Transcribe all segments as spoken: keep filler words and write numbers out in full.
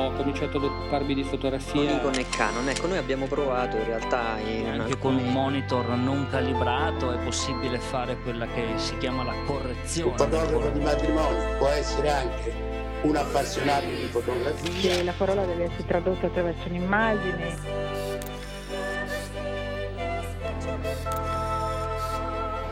Ho cominciato ad occuparmi di fotografia. Nikon e Canon, ecco, noi abbiamo provato in realtà in anche alcune... con un monitor non calibrato è possibile fare quella che si chiama la correzione. Un fotografo di matrimonio può essere anche un appassionato di fotografia. La parola deve essere tradotta attraverso un'immagine.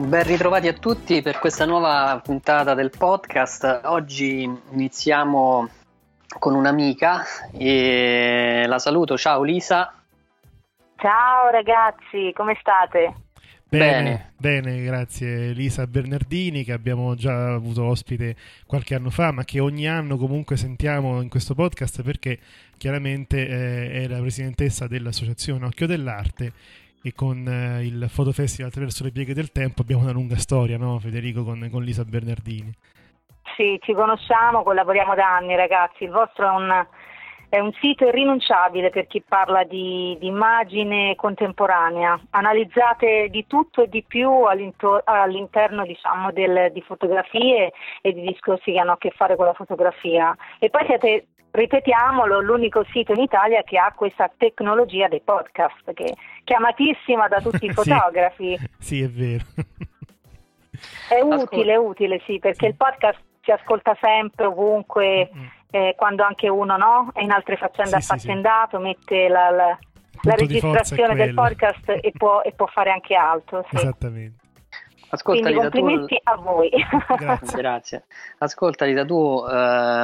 Ben ritrovati a tutti per questa nuova puntata del podcast. Oggi iniziamo con un'amica e la saluto. Ciao Lisa. Ciao ragazzi, come state? Bene, bene, bene, grazie. Lisa Bernardini, che abbiamo già avuto ospite qualche anno fa, ma che ogni anno comunque sentiamo in questo podcast perché chiaramente eh, è la presidentessa dell'associazione Occhio dell'Arte. E con eh, il Foto Festival attraverso le pieghe del tempo abbiamo una lunga storia, no Federico, con, con Lisa Bernardini? Sì, ci conosciamo, collaboriamo da anni ragazzi. Il vostro è un, è un sito irrinunciabile per chi parla di, di immagine contemporanea. Analizzate di tutto e di più all'interno, diciamo, del, di fotografie e di discorsi che hanno a che fare con la fotografia. E poi siete, ripetiamolo, l'unico sito in Italia che ha questa tecnologia dei podcast, che chiamatissima da tutti i fotografi. Sì, sì, è vero. È utile, è utile, sì, perché il podcast si ascolta sempre, ovunque, eh, quando anche uno, no? È in altre faccende sì, affaccendato, sì, sì. mette la, la, la registrazione del podcast e può, e può fare anche altro. Sì. Esattamente. Ascolta, quindi complimenti tu... a voi. Grazie. Grazie. Ascolta Lisa, tu eh,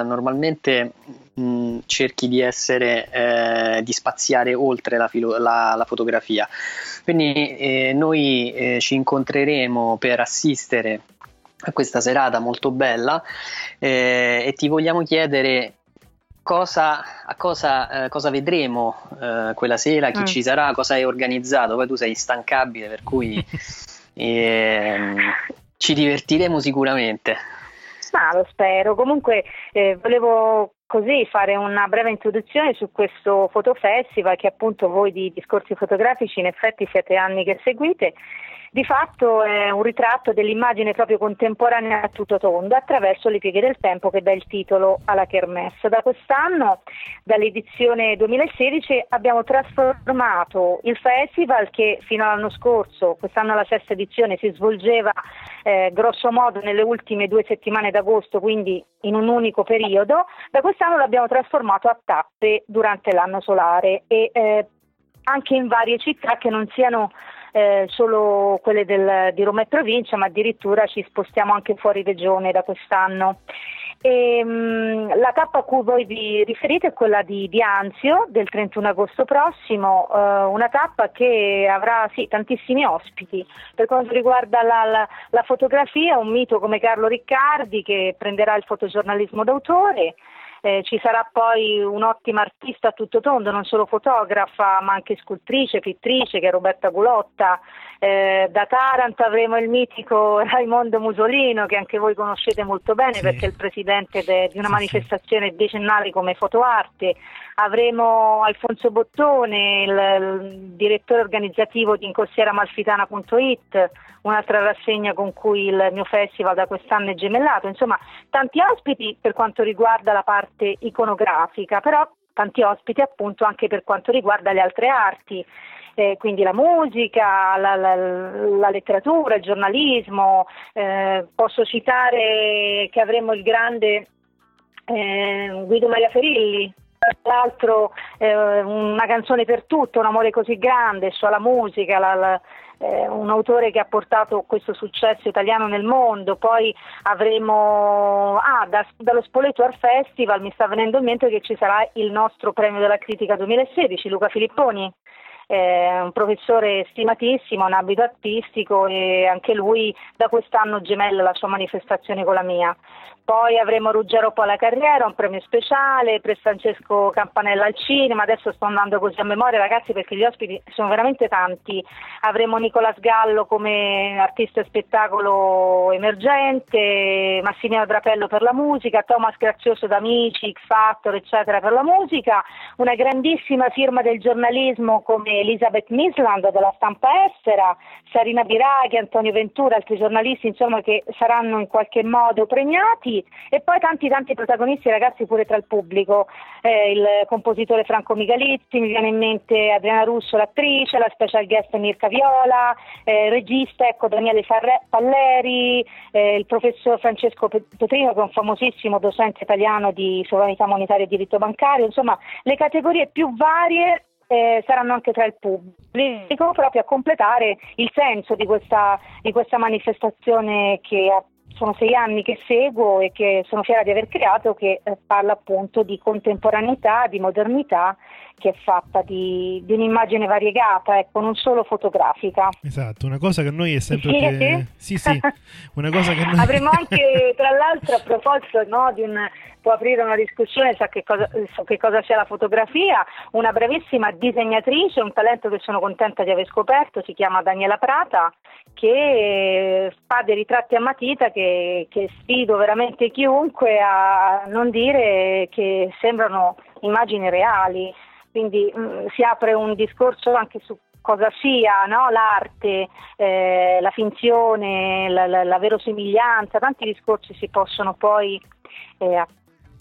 normalmente mh, cerchi di essere eh, di spaziare oltre la, filo- la, la fotografia, quindi eh, noi eh, ci incontreremo per assistere a questa serata molto bella eh, e ti vogliamo chiedere cosa, a cosa, eh, cosa vedremo eh, quella sera, chi mm. ci sarà, cosa hai organizzato. Poi tu sei instancabile, per cui... E, um, ci divertiremo sicuramente. Ma lo spero. Comunque eh, volevo così fare una breve introduzione su questo fotofestival che appunto voi di Discorsi Fotografici in effetti siete anni che seguite. Di fatto è un ritratto dell'immagine proprio contemporanea a tutto tondo attraverso le pieghe del tempo, che dà il titolo alla kermesse. Da quest'anno, dall'edizione duemilasedici, abbiamo trasformato il festival, che fino all'anno scorso, quest'anno la sesta edizione, si svolgeva eh, grosso modo nelle ultime due settimane d'agosto, quindi in un unico periodo. Da quest'anno l'abbiamo trasformato a tappe durante l'anno solare e eh, anche in varie città che non siano Eh, solo quelle del, di Roma e provincia, ma addirittura ci spostiamo anche fuori regione da quest'anno. E, mh, la tappa a cui voi vi riferite è quella di, di Anzio del trentuno agosto prossimo, eh, una tappa che avrà sì tantissimi ospiti. Per quanto riguarda la, la, la fotografia, un mito come Carlo Riccardi, che prenderà il fotogiornalismo d'autore. Eh, ci sarà poi un'ottima artista a tutto tondo, non solo fotografa ma anche scultrice, pittrice, che è Roberta Gulotta. Eh, da Taranto avremo il mitico Raimondo Musolino, che anche voi conoscete molto bene, sì, perché è il presidente de, di una sì, manifestazione sì. decennale come Fotoarte. Avremo Alfonso Bottone, il, il direttore organizzativo di Incorsiera Malfitana.it, un'altra rassegna con cui il mio festival da quest'anno è gemellato. Insomma, tanti ospiti per quanto riguarda la parte iconografica, però tanti ospiti appunto anche per quanto riguarda le altre arti, eh, quindi la musica, la, la, la letteratura, il giornalismo. Eh, posso citare che avremo il grande eh, Guido Maria Ferilli, tra l'altro eh, Una canzone per tutto, Un amore così grande, su alla musica, la, la, eh, un autore che ha portato questo successo italiano nel mondo. Poi avremo, ah, da, dallo Spoleto Art Festival mi sta venendo in mente che ci sarà il nostro premio della critica duemilasedici, Luca Filipponi, eh, un professore stimatissimo, un abito artistico, e anche lui da quest'anno gemella la sua manifestazione con la mia. Poi avremo Ruggero Polla Carriera, un premio speciale per Francesco Campanella al cinema. Adesso sto andando così a memoria, ragazzi, perché gli ospiti sono veramente tanti. Avremo Nicola Sgallo come artista e spettacolo emergente, Massimiliano Drapello per la musica, Thomas Grazioso da Amici, X Factor, eccetera, per la musica. Una grandissima firma del giornalismo come Elisabeth Misland della stampa estera, Sarina Biraghi, Antonio Ventura, altri giornalisti, insomma, che saranno in qualche modo premiati. E poi tanti tanti protagonisti, ragazzi, pure tra il pubblico, eh, il compositore Franco Migalizzi, mi viene in mente Adriana Russo l'attrice, la special guest Mirka Viola, eh, regista, ecco, Daniele Farre- Palleri, eh, il professor Francesco Petrino, che è un famosissimo docente italiano di sovranità monetaria e diritto bancario. Insomma, le categorie più varie Eh, saranno anche tra il pubblico, proprio a completare il senso di questa, di questa manifestazione che ha, sono sei anni che seguo e che sono fiera di aver creato, che eh, parla appunto di contemporaneità, di modernità, che è fatta di, di un'immagine variegata, ecco, non solo fotografica. Esatto, una cosa che noi è sempre sì, che... Che... sì, sì, una cosa che noi... avremo anche, tra l'altro, a proposito, no, di un... può aprire una discussione su che cosa, su che cosa sia la fotografia, una bravissima disegnatrice, un talento che sono contenta di aver scoperto, si chiama Daniela Prata, che fa dei ritratti a matita che, che sfido veramente chiunque a non dire che sembrano immagini reali. Quindi mh, si apre un discorso anche su cosa sia, no? L'arte, eh, la finzione, la, la, la verosimiglianza, tanti discorsi si possono poi eh,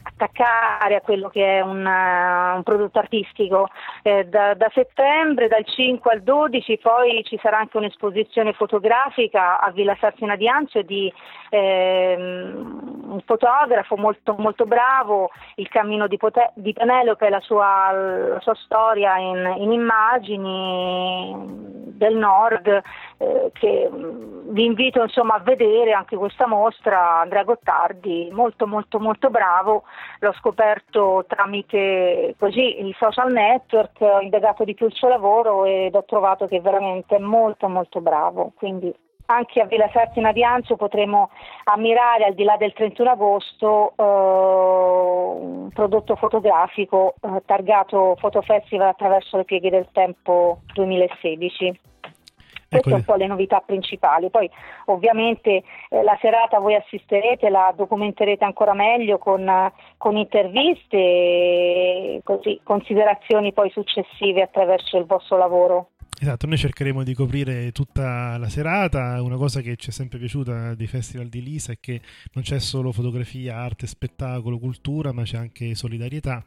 attaccare a quello che è un, uh, un prodotto artistico. Eh, da, da settembre, dal cinque al dodici, poi ci sarà anche un'esposizione fotografica a Villa Sarsina di Anzio di ehm, un fotografo molto molto bravo, Il cammino di, Pote- di Penelope, la sua, la sua storia in, in immagini del nord, eh, che vi invito, insomma, a vedere anche questa mostra. Andrea Gottardi, molto molto molto bravo, l'ho scoperto tramite così i social network, ho indagato di più il suo lavoro ed ho trovato che veramente è molto molto bravo. Quindi anche a Villa Sarsina di Anzio potremo ammirare, al di là del trentuno agosto, eh, un prodotto fotografico eh, targato Foto Festival attraverso le pieghe del tempo duemilasedici. Queste sono un po' le novità principali. Poi ovviamente eh, la serata voi assisterete, la documenterete ancora meglio con, con interviste e così, considerazioni poi successive attraverso il vostro lavoro. Esatto, noi cercheremo di coprire tutta la serata. Una cosa che ci è sempre piaciuta dei festival di Lisa è che non c'è solo fotografia, arte, spettacolo, cultura, ma c'è anche solidarietà.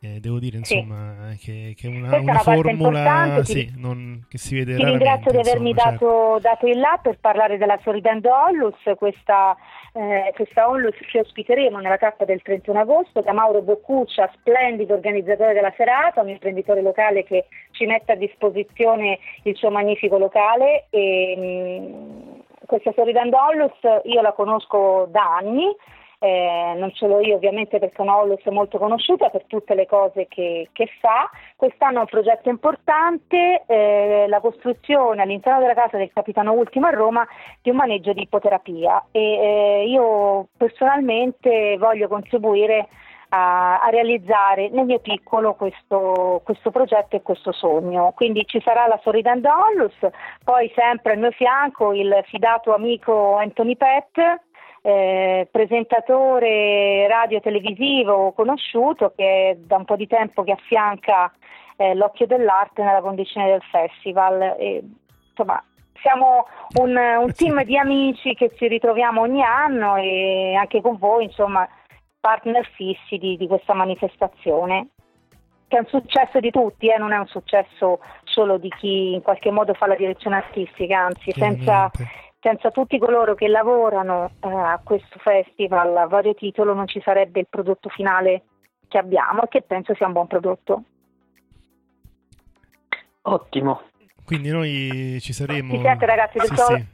Eh, devo dire, insomma, sì, che, che una, una è una formula sì, ti, non, che si vede. Ti ringrazio di avermi insomma, dato, certo. dato il là per parlare della Sorridendo Onlus, questa, eh, questa Onlus che ospiteremo nella tappa del trentuno agosto, da Mauro Boccuccia, splendido organizzatore della serata, un imprenditore locale che ci mette a disposizione il suo magnifico locale. E mh, questa Sorridendo Onlus io la conosco da anni. Eh, non solo io, ovviamente, perché una Onlus è molto conosciuta per tutte le cose che, che fa. Quest'anno è un progetto importante, eh, la costruzione all'interno della casa del Capitano Ultimo a Roma di un maneggio di ipoterapia, e eh, io personalmente voglio contribuire a, a realizzare nel mio piccolo questo, questo progetto e questo sogno. Quindi ci sarà la Sorridendo Onlus, poi sempre al mio fianco il fidato amico Anthony Pett, Eh, presentatore radio televisivo conosciuto, che è da un po' di tempo che affianca eh, l'Occhio dell'Arte nella condizione del festival. E, insomma, siamo un, un team di amici che ci ritroviamo ogni anno, e anche con voi, insomma, partner fissi di, di questa manifestazione, che è un successo di tutti, eh? Non è un successo solo di chi in qualche modo fa la direzione artistica, anzi, senza Senza tutti coloro che lavorano a questo festival a vario titolo non ci sarebbe il prodotto finale che abbiamo, e che penso sia un buon prodotto. Ottimo. Quindi noi ci saremo. Si sente, ragazzi, sì, sì.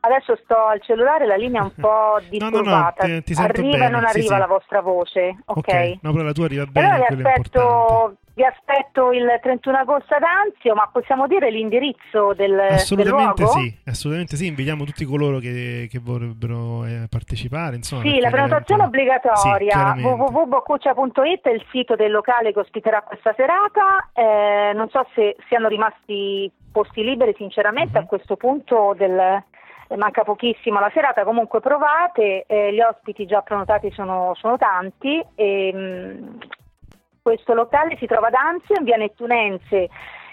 Adesso sto al cellulare, la linea è un po' disturbata. No, no, no, ti, ti sento arriva bene. Non arriva sì, sì. La vostra voce, ok? okay. No, però la tua arriva bene. Allora vi aspetto, vi aspetto il trentuno agosto ad Anzio, ma possiamo dire l'indirizzo del, assolutamente del luogo? Sì, assolutamente sì, invitiamo tutti coloro che, che vorrebbero eh, partecipare. Insomma, sì, la prenotazione è obbligatoria, sì, w w w punto boccuccia punto i t è il sito del locale che ospiterà questa serata, eh, non so se siano rimasti posti liberi sinceramente uh-huh. a questo punto del... manca pochissimo la serata, comunque provate, eh, gli ospiti già prenotati sono, sono tanti e, mh, questo locale si trova ad Anzio in via Nettunense,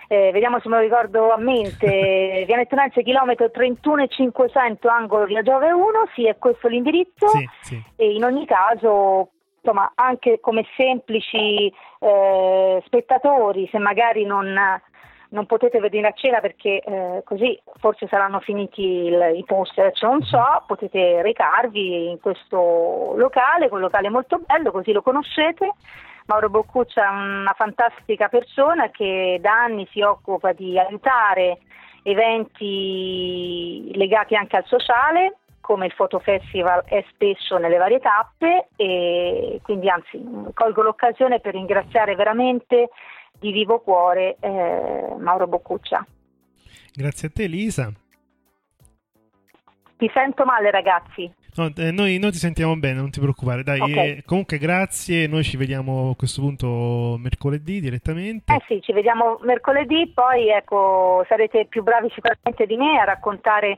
eh, vediamo se me lo ricordo a mente, via Nettunense chilometro trentuno e cinquecento angolo via Giove uno, sì è questo l'indirizzo sì, sì. E in ogni caso insomma anche come semplici eh, spettatori, se magari non non potete venire a cena perché eh, così forse saranno finiti il, i poster, cioè non so, potete recarvi in questo locale, un locale molto bello, così lo conoscete. Mauro Boccuccia è una fantastica persona che da anni si occupa di aiutare eventi legati anche al sociale, come il Foto Festival è spesso nelle varie tappe, e quindi anzi colgo l'occasione per ringraziare veramente di vivo cuore eh, Mauro Boccuccia. Grazie a te Lisa. Ti sento male ragazzi. No, eh, noi, noi ti sentiamo bene, non ti preoccupare. Dai, okay. eh, comunque grazie, noi ci vediamo a questo punto mercoledì direttamente. Eh sì, ci vediamo mercoledì, poi ecco sarete più bravi sicuramente di me a raccontare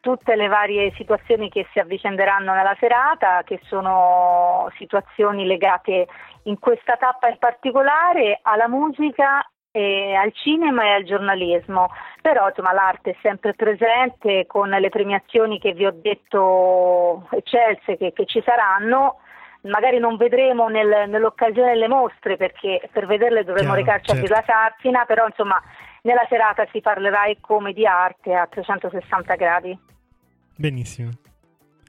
tutte le varie situazioni che si avvicenderanno nella serata, che sono situazioni legate in questa tappa in particolare alla musica, e al cinema e al giornalismo, però insomma l'arte è sempre presente con le premiazioni che vi ho detto eccelse che, che ci saranno, magari non vedremo nel, nell'occasione delle mostre perché per vederle dovremo Chiaro, recarci certo. sulla cartina, però insomma nella serata si parlerà e come di arte a trecentosessanta gradi. Benissimo.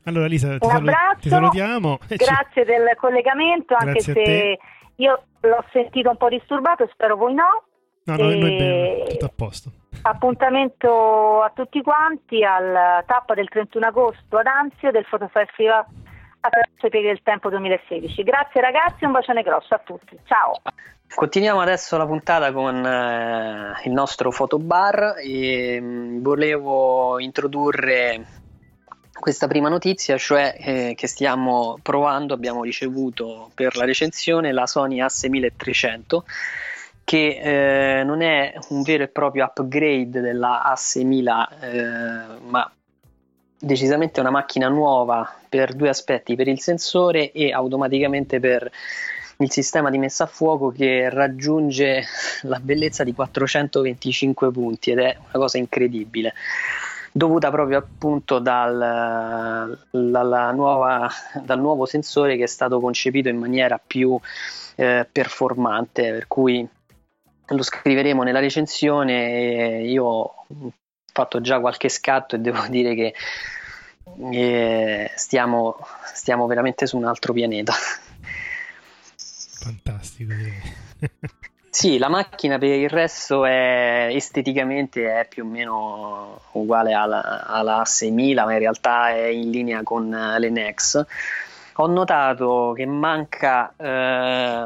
Allora Lisa, ti, salu- ti salutiamo. Grazie ci... del collegamento, anche se io l'ho sentito un po' disturbato, spero voi no. No, no, e... noi bene, tutto a posto. Appuntamento a tutti quanti alla tappa del trentuno agosto ad Anzio del Foto Festival attraverso le pieghe del tempo duemilasedici. Grazie ragazzi, un bacione grosso a tutti. Ciao. Continuiamo adesso la puntata con eh, il nostro fotobar e mh, volevo introdurre questa prima notizia, cioè eh, che stiamo provando, abbiamo ricevuto per la recensione la Sony A sei mila trecento che eh, non è un vero e proprio upgrade della A sei mila eh, ma decisamente una macchina nuova per due aspetti, per il sensore e automaticamente per il sistema di messa a fuoco che raggiunge la bellezza di quattrocentoventicinque punti ed è una cosa incredibile, dovuta proprio appunto dal, dalla nuova, dal nuovo sensore che è stato concepito in maniera più eh, performante, per cui lo scriveremo nella recensione e io fatto già qualche scatto e devo dire che eh, stiamo, stiamo veramente su un altro pianeta. Fantastico. Sì, la macchina per il resto è esteticamente è più o meno uguale alla, alla A sei mila, ma in realtà è in linea con le Nex. Ho notato che manca eh,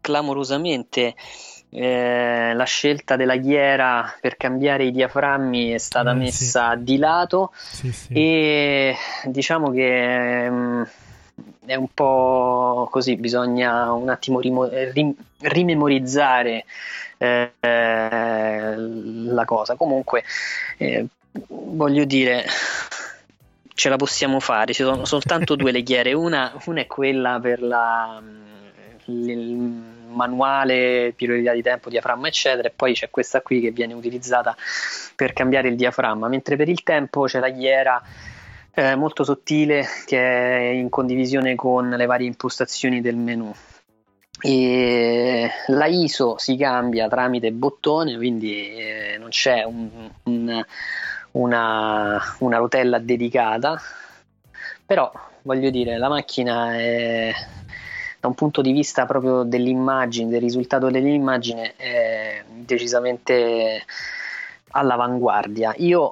clamorosamente Eh, la scelta della ghiera per cambiare i diaframmi è stata eh, messa sì. di lato sì, sì. e diciamo che mh, è un po' così, bisogna un attimo rimo- rim- rimemorizzare eh, la cosa, comunque eh, voglio dire ce la possiamo fare, ci sono soltanto due le ghiere, una, una è quella per la l- manuale, priorità di tempo, diaframma eccetera, e poi c'è questa qui che viene utilizzata per cambiare il diaframma, mentre per il tempo c'è la ghiera eh, molto sottile che è in condivisione con le varie impostazioni del menu e la I S O si cambia tramite bottone, quindi eh, non c'è un, un, una, una rotella dedicata, però voglio dire la macchina è da un punto di vista proprio dell'immagine, del risultato dell'immagine è decisamente all'avanguardia. Io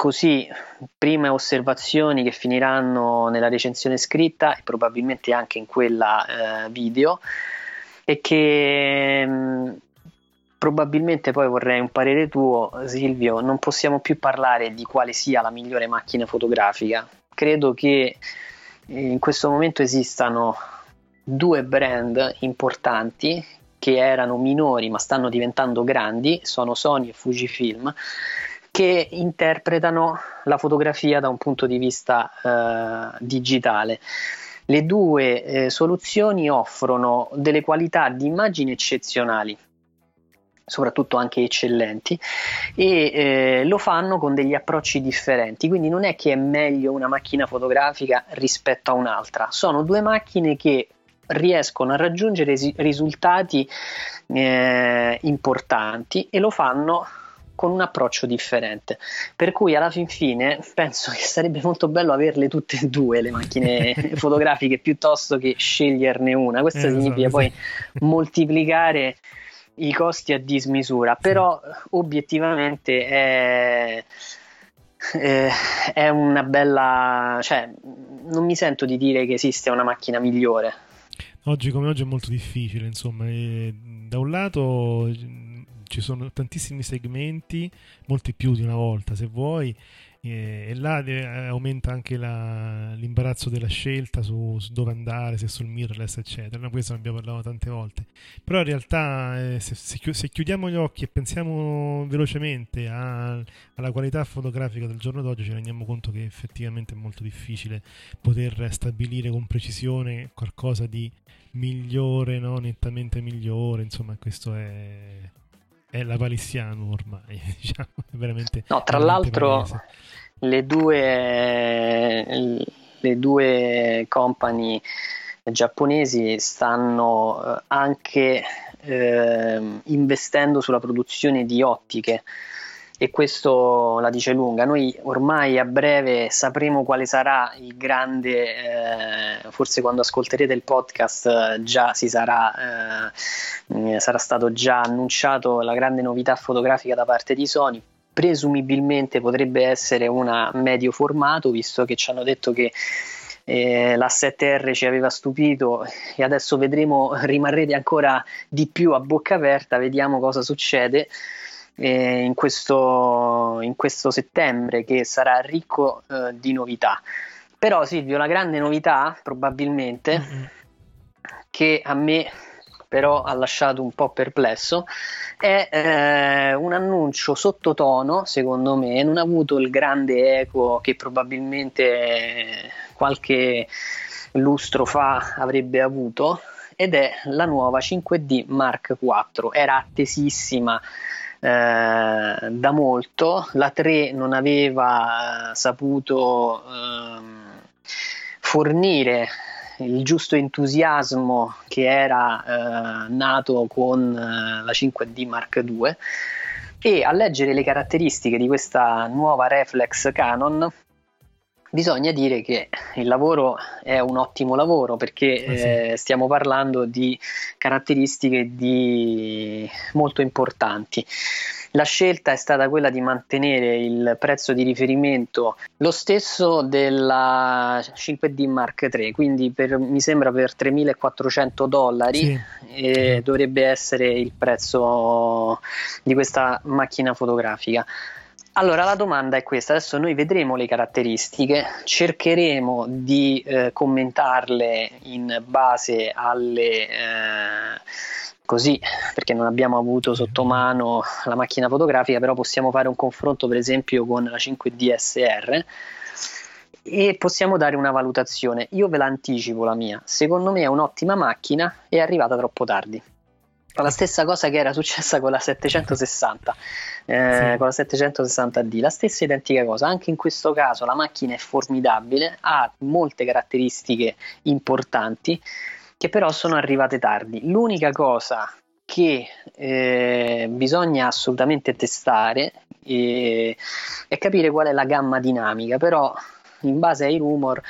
così prime osservazioni che finiranno nella recensione scritta e probabilmente anche in quella eh, video, e che mh, probabilmente poi vorrei un parere tuo, Silvio. Non possiamo più parlare di quale sia la migliore macchina fotografica. Credo che in questo momento esistano due brand importanti che erano minori ma stanno diventando grandi, sono Sony e Fujifilm, che interpretano la fotografia da un punto di vista eh, digitale. Le due eh, soluzioni offrono delle qualità di immagini eccezionali, soprattutto anche eccellenti, e eh, lo fanno con degli approcci differenti, quindi non è che è meglio una macchina fotografica rispetto a un'altra, sono due macchine che riescono a raggiungere risultati eh, importanti e lo fanno con un approccio differente, per cui alla fin fine penso che sarebbe molto bello averle tutte e due le macchine fotografiche piuttosto che sceglierne una. Questo eh, significa so, poi sì. moltiplicare i costi a dismisura, però sì. obiettivamente è, è, è una bella, cioè non mi sento di dire che esiste una macchina migliore. Oggi come oggi è molto difficile, insomma, e da un lato ci sono tantissimi segmenti, molti più di una volta se vuoi, e, e là aumenta anche la, l'imbarazzo della scelta su, su dove andare, se sul mirrorless eccetera. No, questo ne abbiamo parlato tante volte, però in realtà eh, se, se, se chiudiamo gli occhi e pensiamo velocemente a, alla qualità fotografica del giorno d'oggi, ci rendiamo conto che effettivamente è molto difficile poter stabilire con precisione qualcosa di migliore, no? Nettamente migliore, insomma, questo è... è la palissiano ormai, diciamo, è veramente. No, tra veramente l'altro palese. le due le due company giapponesi stanno anche eh, investendo sulla produzione di ottiche, e questo la dice lunga. Noi ormai a breve sapremo quale sarà il grande, eh, forse quando ascolterete il podcast già si sarà, eh, sarà stato già annunciato la grande novità fotografica da parte di Sony. Presumibilmente potrebbe essere una medio formato, visto che ci hanno detto che Eh, la sette R ci aveva stupito, e adesso vedremo, rimarrete ancora di più a bocca aperta, vediamo cosa succede eh, in questo, in questo settembre, che sarà ricco eh, di novità. Però Silvio, la grande novità probabilmente mm-hmm. che a me però ha lasciato un po' perplesso è eh, un annuncio sottotono, secondo me non ha avuto il grande eco che probabilmente qualche lustro fa avrebbe avuto, ed è la nuova cinque D Mark quattro. Era attesissima eh, da molto, la tre non aveva saputo eh, fornire il giusto entusiasmo che era eh, nato con eh, la cinque D Mark due, e a leggere le caratteristiche di questa nuova reflex Canon bisogna dire che il lavoro è un ottimo lavoro, perché eh sì. eh, stiamo parlando di caratteristiche di... molto importanti. La scelta è stata quella di mantenere il prezzo di riferimento lo stesso della cinque D Mark tre, quindi per, mi sembra per tremilaquattrocento dollari sì. eh, dovrebbe essere il prezzo di questa macchina fotografica. Allora la domanda è questa: adesso noi vedremo le caratteristiche, cercheremo di eh, commentarle in base alle eh, così, perché non abbiamo avuto sotto mano la macchina fotografica, però possiamo fare un confronto per esempio con la cinque D S R e possiamo dare una valutazione. Io ve la anticipo la mia: secondo me è un'ottima macchina, è arrivata troppo tardi. La stessa cosa che era successa con la settecentosessanta, eh, sì. con la settecentosessanta D, la stessa identica cosa. Anche in questo caso la macchina è formidabile, ha molte caratteristiche importanti che però sono arrivate tardi. L'unica cosa che eh, bisogna assolutamente testare eh, è capire qual è la gamma dinamica, però in base ai rumor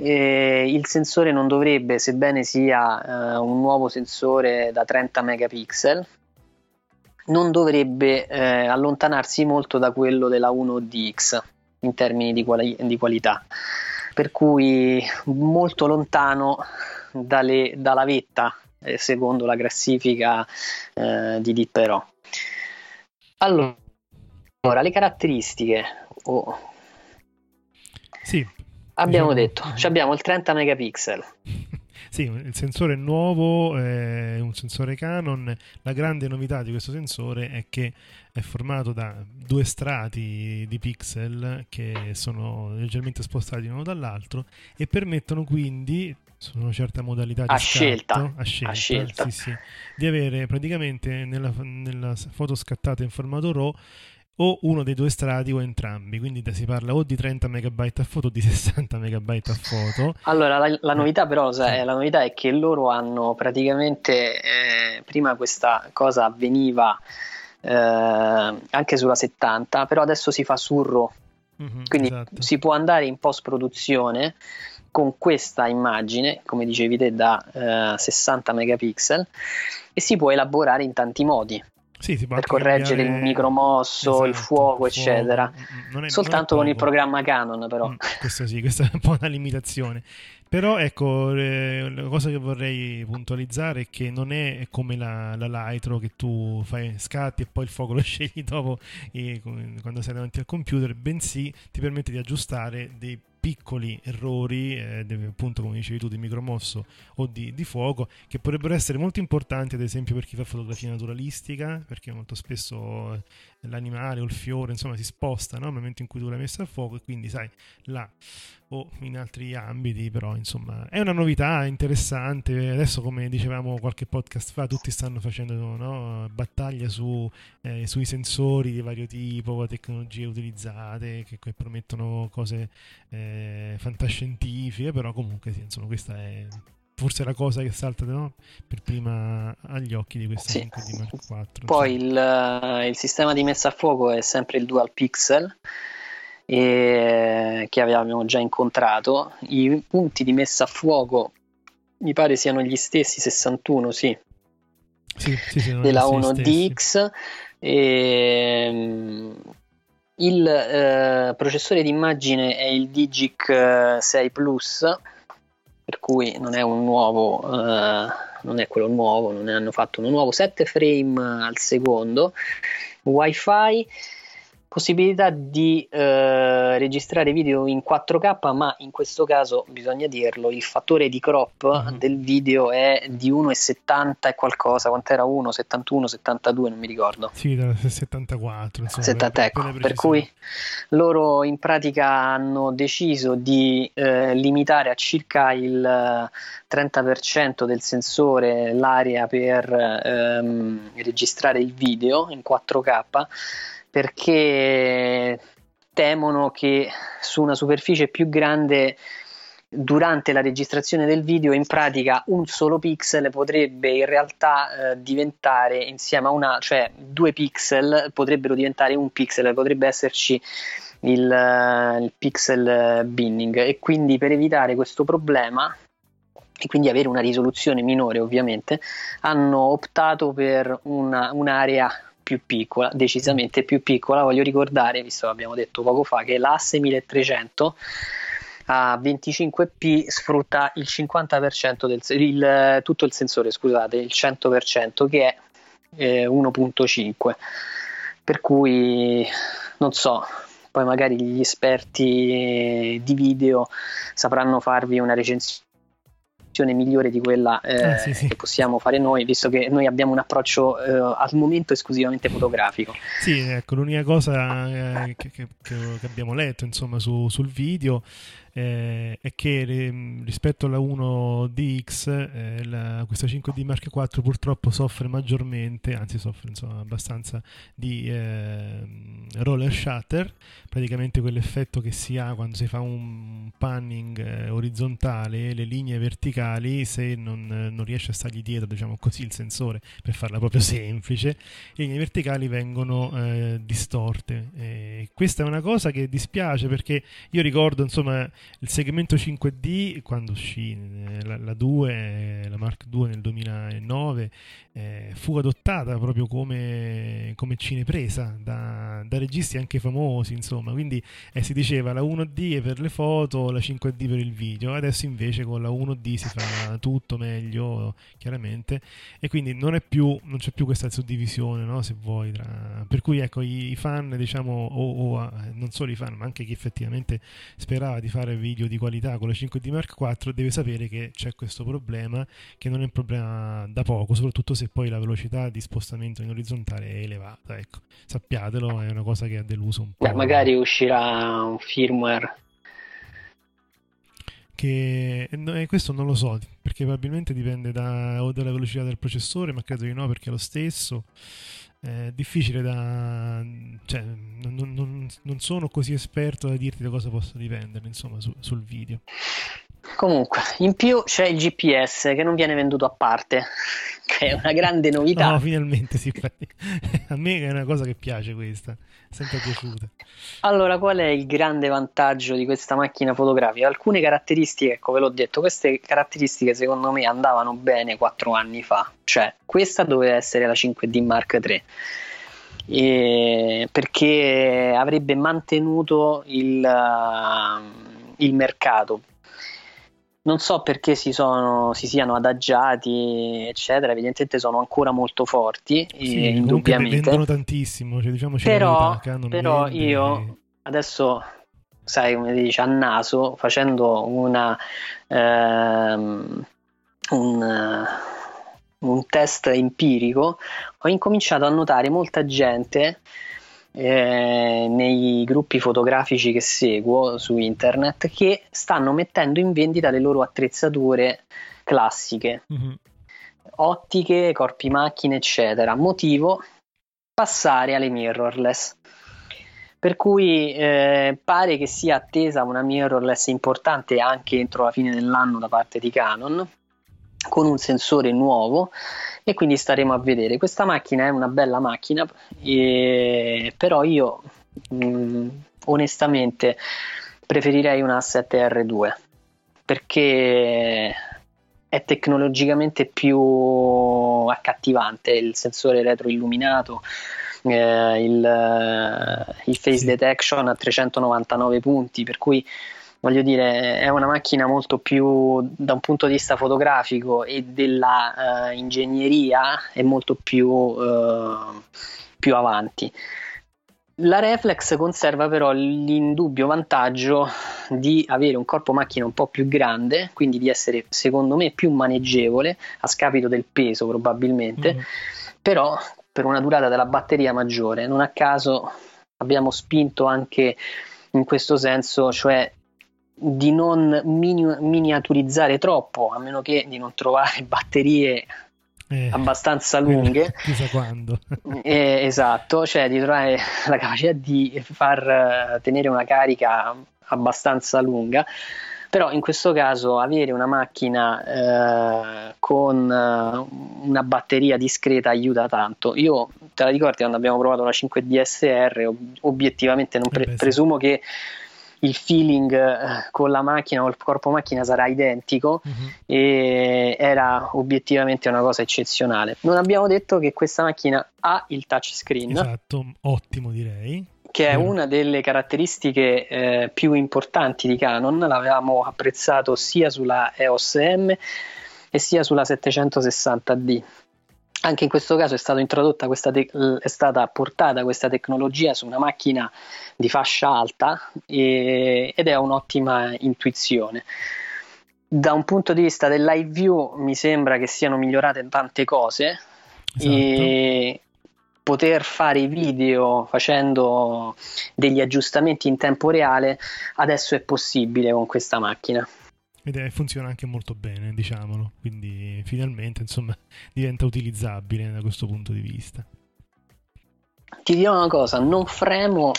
Eh, il sensore non dovrebbe, sebbene sia eh, un nuovo sensore da trenta megapixel, non dovrebbe eh, allontanarsi molto da quello della uno D X in termini di, quali- di qualità, per cui molto lontano dalle, dalla vetta eh, secondo la classifica eh, di Diderot. Allora, le caratteristiche oh. sì, abbiamo diciamo... detto, cioè abbiamo il trenta megapixel. Sì, il sensore è nuovo, è un sensore Canon. La grande novità di questo sensore è che è formato da due strati di pixel che sono leggermente spostati uno dall'altro e permettono quindi, su una certa modalità di a, scatto, scelta. a scelta, a scelta. Sì, sì, di avere praticamente nella, nella foto scattata in formato RAW o uno dei due strati o entrambi, quindi si parla o di trenta megabyte a foto o di sessanta megabyte a foto. Allora la, la novità però sì. è, la novità è che loro hanno praticamente eh, prima questa cosa avveniva eh, anche sulla settanta, però adesso si fa su RAW, mm-hmm, quindi esatto. si può andare in post produzione con questa immagine, come dicevi te, da eh, sessanta megapixel, e si può elaborare in tanti modi. Sì, si può per correggere cambiare... il micromosso, esatto, il fuoco, eccetera. Non è, soltanto non è con il programma Canon, però. Mm, questo sì, questa è un po' una limitazione. Però ecco, eh, la cosa che vorrei puntualizzare è che non è come la, la Lightroom, che tu fai scatti e poi il fuoco lo scegli dopo e, quando sei davanti al computer, bensì ti permette di aggiustare dei piccoli errori, eh, appunto come dicevi tu, di micromosso o di, di fuoco, che potrebbero essere molto importanti ad esempio per chi fa fotografia naturalistica, perché molto spesso l'animale o il fiore insomma si sposta, no? Nel momento in cui tu l'hai messo a fuoco, e quindi sai là o in altri ambiti. Però insomma è una novità interessante. Adesso, come dicevamo qualche podcast fa, tutti stanno facendo, no, battaglia su, eh, sui sensori di vario tipo, tecnologie utilizzate che, che promettono cose eh, fantascientifiche, però comunque sì, insomma questa è forse la cosa che salta, no, per prima agli occhi di questa sì. cinque D Mark quattro. Poi il, il sistema di messa a fuoco è sempre il dual pixel, e che avevamo già incontrato. I punti di messa a fuoco mi pare siano gli stessi, sessantuno sì, sì, sì, sì della uno D X. E il eh, processore d'immagine è il Digic sei Plus, per cui non è un nuovo eh, non è quello nuovo, non ne hanno fatto uno nuovo. Sette frame al secondo, wifi, possibilità di eh, registrare video in quattro K, ma in questo caso bisogna dirlo, il fattore di crop mm-hmm. del video è di uno virgola settanta e qualcosa, quant'era, uno virgola settantuno settantadue, non mi ricordo. Sì, da settantaquattro insomma, settanta, per, ecco, per, per cui loro in pratica hanno deciso di eh, limitare a circa il trenta per cento del sensore l'area per ehm, registrare il video in quattro K, perché temono che su una superficie più grande durante la registrazione del video in pratica un solo pixel potrebbe in realtà eh, diventare insieme a una, cioè due pixel potrebbero diventare un pixel, potrebbe esserci il, il pixel binning, e quindi per evitare questo problema e quindi avere una risoluzione minore ovviamente hanno optato per una, un'area più piccola, decisamente più piccola. Voglio ricordare, visto che abbiamo detto poco fa, che la A sessantatrecento a venticinque p sfrutta il cinquanta per cento del il, tutto il sensore, scusate, il cento per cento, che è eh, uno virgola cinque, per cui non so, poi magari gli esperti di video sapranno farvi una recensione migliore di quella eh, eh, sì, sì. che possiamo fare noi, visto che noi abbiamo un approccio eh, al momento esclusivamente fotografico. Sì, ecco, l'unica cosa eh, che, che, che abbiamo letto insomma su, sul video eh, è che eh, rispetto alla uno D X eh, la, questa cinque D Mark quattro purtroppo soffre maggiormente, anzi soffre insomma abbastanza di eh, roller shutter, praticamente quell'effetto che si ha quando si fa un panning orizzontale, le linee verticali, se non, non riesce a stargli dietro, diciamo così, il sensore, per farla proprio semplice, le linee verticali vengono eh, distorte. E questa è una cosa che dispiace, perché io ricordo, insomma, il segmento cinque D quando uscì la, la due, la Mark due nel duemilanove, eh, fu adottata proprio come, come cinepresa da, da registi anche famosi, insomma, quindi eh, si diceva la uno D è per le foto, la cinque D per il video. Adesso invece con la uno D si fa tutto meglio, chiaramente, e quindi non è più, non c'è più questa suddivisione, no, se vuoi, tra... per cui ecco, i fan, diciamo, o, o non solo i fan, ma anche chi effettivamente sperava di fare video di qualità con la cinque D Mark quattro deve sapere che c'è questo problema, che non è un problema da poco, soprattutto se poi la velocità di spostamento in orizzontale è elevata, ecco, sappiatelo, è una cosa che ha deluso un po'. Beh, magari uscirà un firmware che eh, questo non lo so, perché probabilmente dipende da, o dalla velocità del processore, ma credo di no, perché è lo stesso. È difficile da, cioè, non, non, non sono così esperto da dirti da cosa posso dipendere, insomma, su, sul video. Comunque, in più c'è il G P S che non viene venduto a parte, che è una grande novità. No, finalmente si fa. A me è una cosa che piace, questa, sempre piaciuta. Allora, qual è il grande vantaggio di questa macchina fotografica? Alcune caratteristiche, ecco, ve l'ho detto, queste caratteristiche secondo me andavano bene quattro anni fa, cioè questa doveva essere la cinque D Mark tre. E perché avrebbe mantenuto il, il mercato. Non so perché si, sono, si siano adagiati, eccetera. Evidentemente sono ancora molto forti, sì, e indubbiamente vendono tantissimo, cioè, diciamoci però, la verità, però vende... io adesso, sai come dice, a naso, facendo una ehm, un, un test empirico, ho incominciato a notare molta gente Eh, nei gruppi fotografici che seguo su internet che stanno mettendo in vendita le loro attrezzature classiche, mm-hmm. ottiche, corpi macchine, eccetera. Motivo? Passare alle mirrorless, per cui eh, pare che sia attesa una mirrorless importante anche entro la fine dell'anno da parte di Canon, con un sensore nuovo, e quindi staremo a vedere. Questa macchina è una bella macchina, e... però io mh, onestamente preferirei una A sette R due, perché è tecnologicamente più accattivante, il sensore retroilluminato, eh, il, il face detection a trecentonovantanove punti, per cui voglio dire, è una macchina molto più, da un punto di vista fotografico e della uh, ingegneria, è molto più, uh, più avanti. La reflex conserva però l'indubbio vantaggio di avere un corpo macchina un po' più grande, quindi di essere, secondo me, più maneggevole, a scapito del peso probabilmente, mm-hmm. però per una durata della batteria maggiore. Non a caso abbiamo spinto anche in questo senso, cioè di non mini- miniaturizzare troppo, a meno che di non trovare batterie eh, abbastanza lunghe, chissà quando. eh, esatto, cioè di trovare la capacità di far tenere una carica abbastanza lunga, però in questo caso avere una macchina eh, con una batteria discreta aiuta tanto. Io, te la ricordi quando abbiamo provato la cinque D S R? Ob- obiettivamente non pre- eh beh, sì. presumo che il feeling con la macchina o il corpo macchina sarà identico, mm-hmm. e era obiettivamente una cosa eccezionale. Non abbiamo detto che questa macchina ha il touchscreen, esatto, ottimo, direi che è mm. una delle caratteristiche eh, più importanti di Canon. L'avevamo apprezzato sia sulla E O S M e sia sulla settecentosessanta D. Anche in questo caso è stata introdotta questa te- è stata portata questa tecnologia su una macchina di fascia alta, e- ed è un'ottima intuizione. Da un punto di vista del live view mi sembra che siano migliorate tante cose, esatto. E poter fare video facendo degli aggiustamenti in tempo reale adesso è possibile con questa macchina. Ed funziona anche molto bene, diciamolo, quindi finalmente, insomma, diventa utilizzabile da questo punto di vista. Ti dirò una cosa, non fremo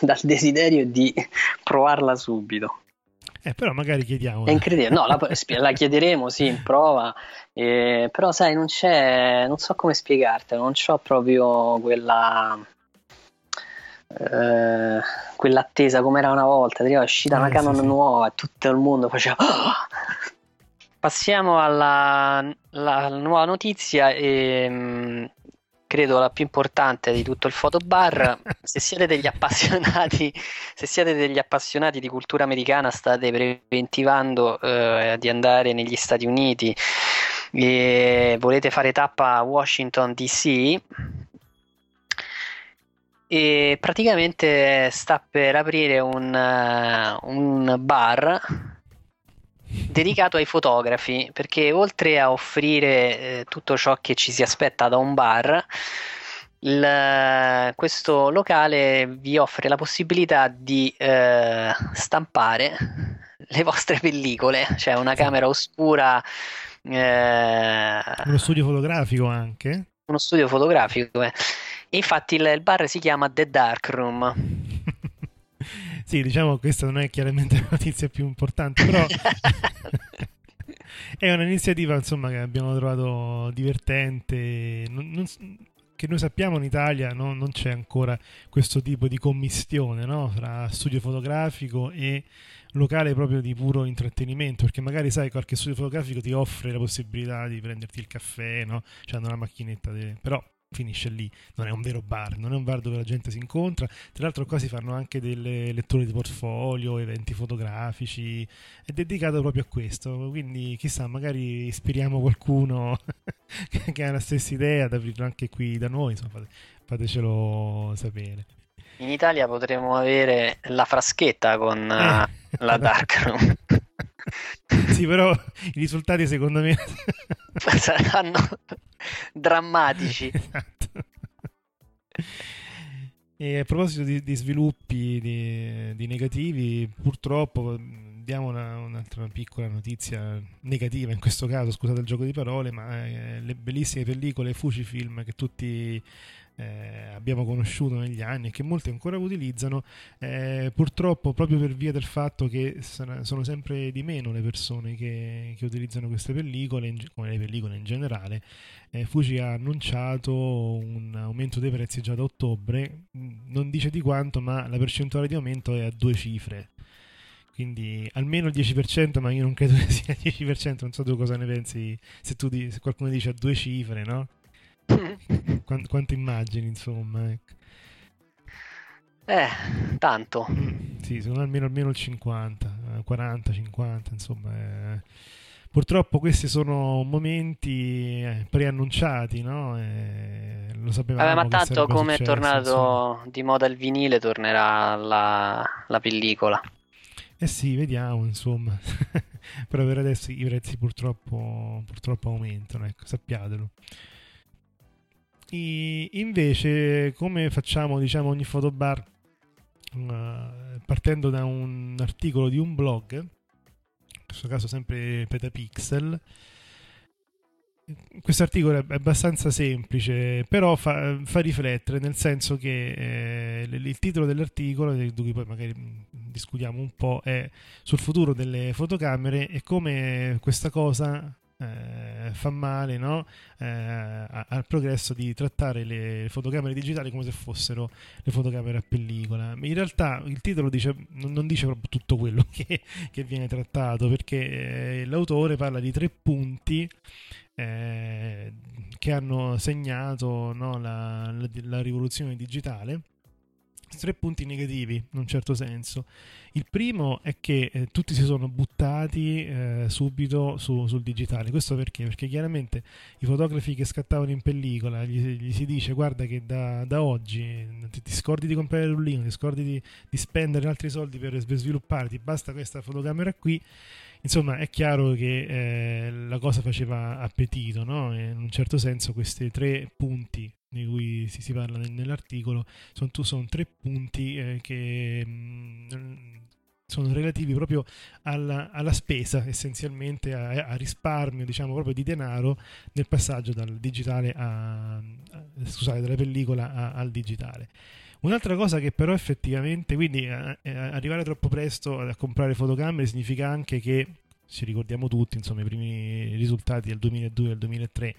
dal desiderio di provarla subito. Eh, però magari chiediamo. È incredibile, no, la, la chiederemo, sì, in prova, eh, però sai, non c'è, non so come spiegartelo, non c'ho proprio quella... Eh, quell'attesa come era una volta. È uscita una eh, Canon sì, sì. nuova e tutto il mondo faceva oh! Passiamo alla la nuova notizia e mh, credo la più importante di tutto il fotobar. Se siete degli appassionati se siete degli appassionati di cultura americana, state preventivando eh, di andare negli Stati Uniti e volete fare tappa a Washington D C, e praticamente sta per aprire un, uh, un bar dedicato ai fotografi, perché oltre a offrire eh, tutto ciò che ci si aspetta da un bar, il, questo locale vi offre la possibilità di eh, stampare le vostre pellicole, cioè una camera oscura, eh, uno studio fotografico anche uno studio fotografico eh. Infatti il, il bar si chiama The Dark Room. Sì, diciamo che questa non è chiaramente la notizia più importante, però è un'iniziativa, insomma, che abbiamo trovato divertente. Non, non, che noi sappiamo in Italia no, non c'è ancora questo tipo di commistione, no? Tra studio fotografico e locale proprio di puro intrattenimento, perché magari sai qualche studio fotografico ti offre la possibilità di prenderti il caffè, no? C'è una macchinetta de... però finisce lì, non è un vero bar, non è un bar dove la gente si incontra. Tra l'altro qua si fanno anche delle letture di portfolio, eventi fotografici, è dedicato proprio a questo, quindi chissà, magari ispiriamo qualcuno che ha la stessa idea ad aprirlo anche qui da noi, insomma, fate, fatecelo sapere. In Italia potremmo avere la fraschetta con eh, la dark room. Sì, però i risultati secondo me saranno drammatici. Esatto. E a proposito di, di sviluppi di, di negativi, purtroppo diamo una, un'altra piccola notizia negativa, in questo caso scusate il gioco di parole, ma eh, le bellissime pellicole Fujifilm che tutti Eh, abbiamo conosciuto negli anni e che molti ancora utilizzano, eh, purtroppo proprio per via del fatto che sono sempre di meno le persone che, che utilizzano queste pellicole, come le pellicole in generale. eh, Fuji ha annunciato un aumento dei prezzi già da ottobre, non dice di quanto, ma la percentuale di aumento è a due cifre, quindi almeno il dieci per cento, ma io non credo che sia il dieci per cento, non so tu cosa ne pensi, se, tu, se qualcuno dice a due cifre, no? Quanto, quanto immagini, insomma, ecco. Eh, tanto. Mm, sì, secondo me almeno, almeno il cinquanta, quaranta, cinquanta, insomma. Eh. Purtroppo questi sono momenti preannunciati, no? Eh, lo sapevamo. Vabbè, ma tanto come successo, è tornato insomma. Di moda il vinile, tornerà la, la pellicola. Eh sì, vediamo, insomma. Però per adesso i prezzi purtroppo, purtroppo aumentano, ecco, sappiatelo. E invece, come facciamo, diciamo, ogni fotobar, uh, partendo da un articolo di un blog, in questo caso sempre Petapixel. Questo articolo è abbastanza semplice, però fa, fa riflettere, nel senso che eh, il titolo dell'articolo, di cui poi magari discutiamo un po', è sul futuro delle fotocamere e come questa cosa Eh, fa male, no? eh, al progresso di trattare le fotocamere digitali come se fossero le fotocamere a pellicola. In realtà il titolo dice, non dice proprio tutto quello che, che viene trattato, perché eh, l'autore parla di tre punti eh, che hanno segnato, no, la, la, la rivoluzione digitale. Tre punti negativi in un certo senso. Il primo è che eh, tutti si sono buttati eh, subito su, sul digitale. Questo perché? Perché chiaramente i fotografi che scattavano in pellicola gli, gli si dice guarda che da, da oggi ti, ti scordi di comprare il rullino, ti scordi di, di spendere altri soldi per, per svilupparti, basta questa fotocamera qui. Insomma, è chiaro che eh, la cosa faceva appetito, no? E in un certo senso questi tre punti di cui si, si parla nel, nell'articolo sono, sono tre punti eh, che mh, sono relativi proprio alla, alla spesa, essenzialmente a, a risparmio, diciamo, proprio di denaro nel passaggio dal digitale a, a scusate, dalla pellicola a, al digitale. Un'altra cosa che però effettivamente, quindi eh, arrivare troppo presto a comprare fotocamere significa anche che, ci ricordiamo tutti, insomma, i primi risultati del duemiladue e del duemilatré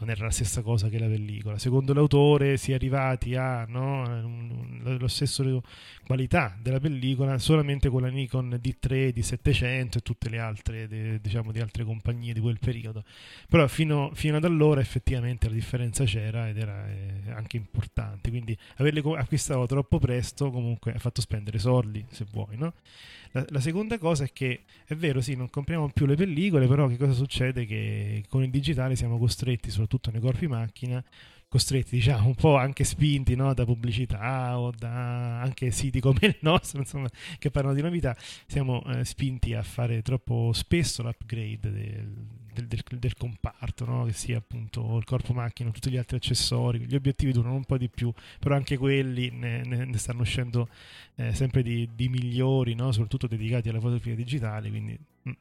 non era la stessa cosa che la pellicola. Secondo l'autore si è arrivati a no, lo stesso qualità della pellicola solamente con la Nikon D tre, D settecento e tutte le altre de, diciamo di altre compagnie di quel periodo. Però fino, fino ad allora effettivamente la differenza c'era ed era eh, anche importante, quindi averle acquistato troppo presto comunque ha fatto spendere soldi, se vuoi, no? La, la seconda cosa è che è vero, sì, non compriamo più le pellicole, però che cosa succede? Che con il digitale siamo costretti, soprattutto nei corpi macchina, costretti, diciamo, un po' anche spinti, no? Da pubblicità o da anche siti come il nostro, insomma, che parlano di novità, siamo eh, spinti a fare troppo spesso l'upgrade del, del, del, del comparto, no? Che sia appunto il corpo macchina, tutti gli altri accessori. Gli obiettivi durano un po' di più, però anche quelli ne, ne, ne stanno uscendo eh, sempre di, di migliori, no? Soprattutto dedicati alla fotografia digitale, quindi... Mm.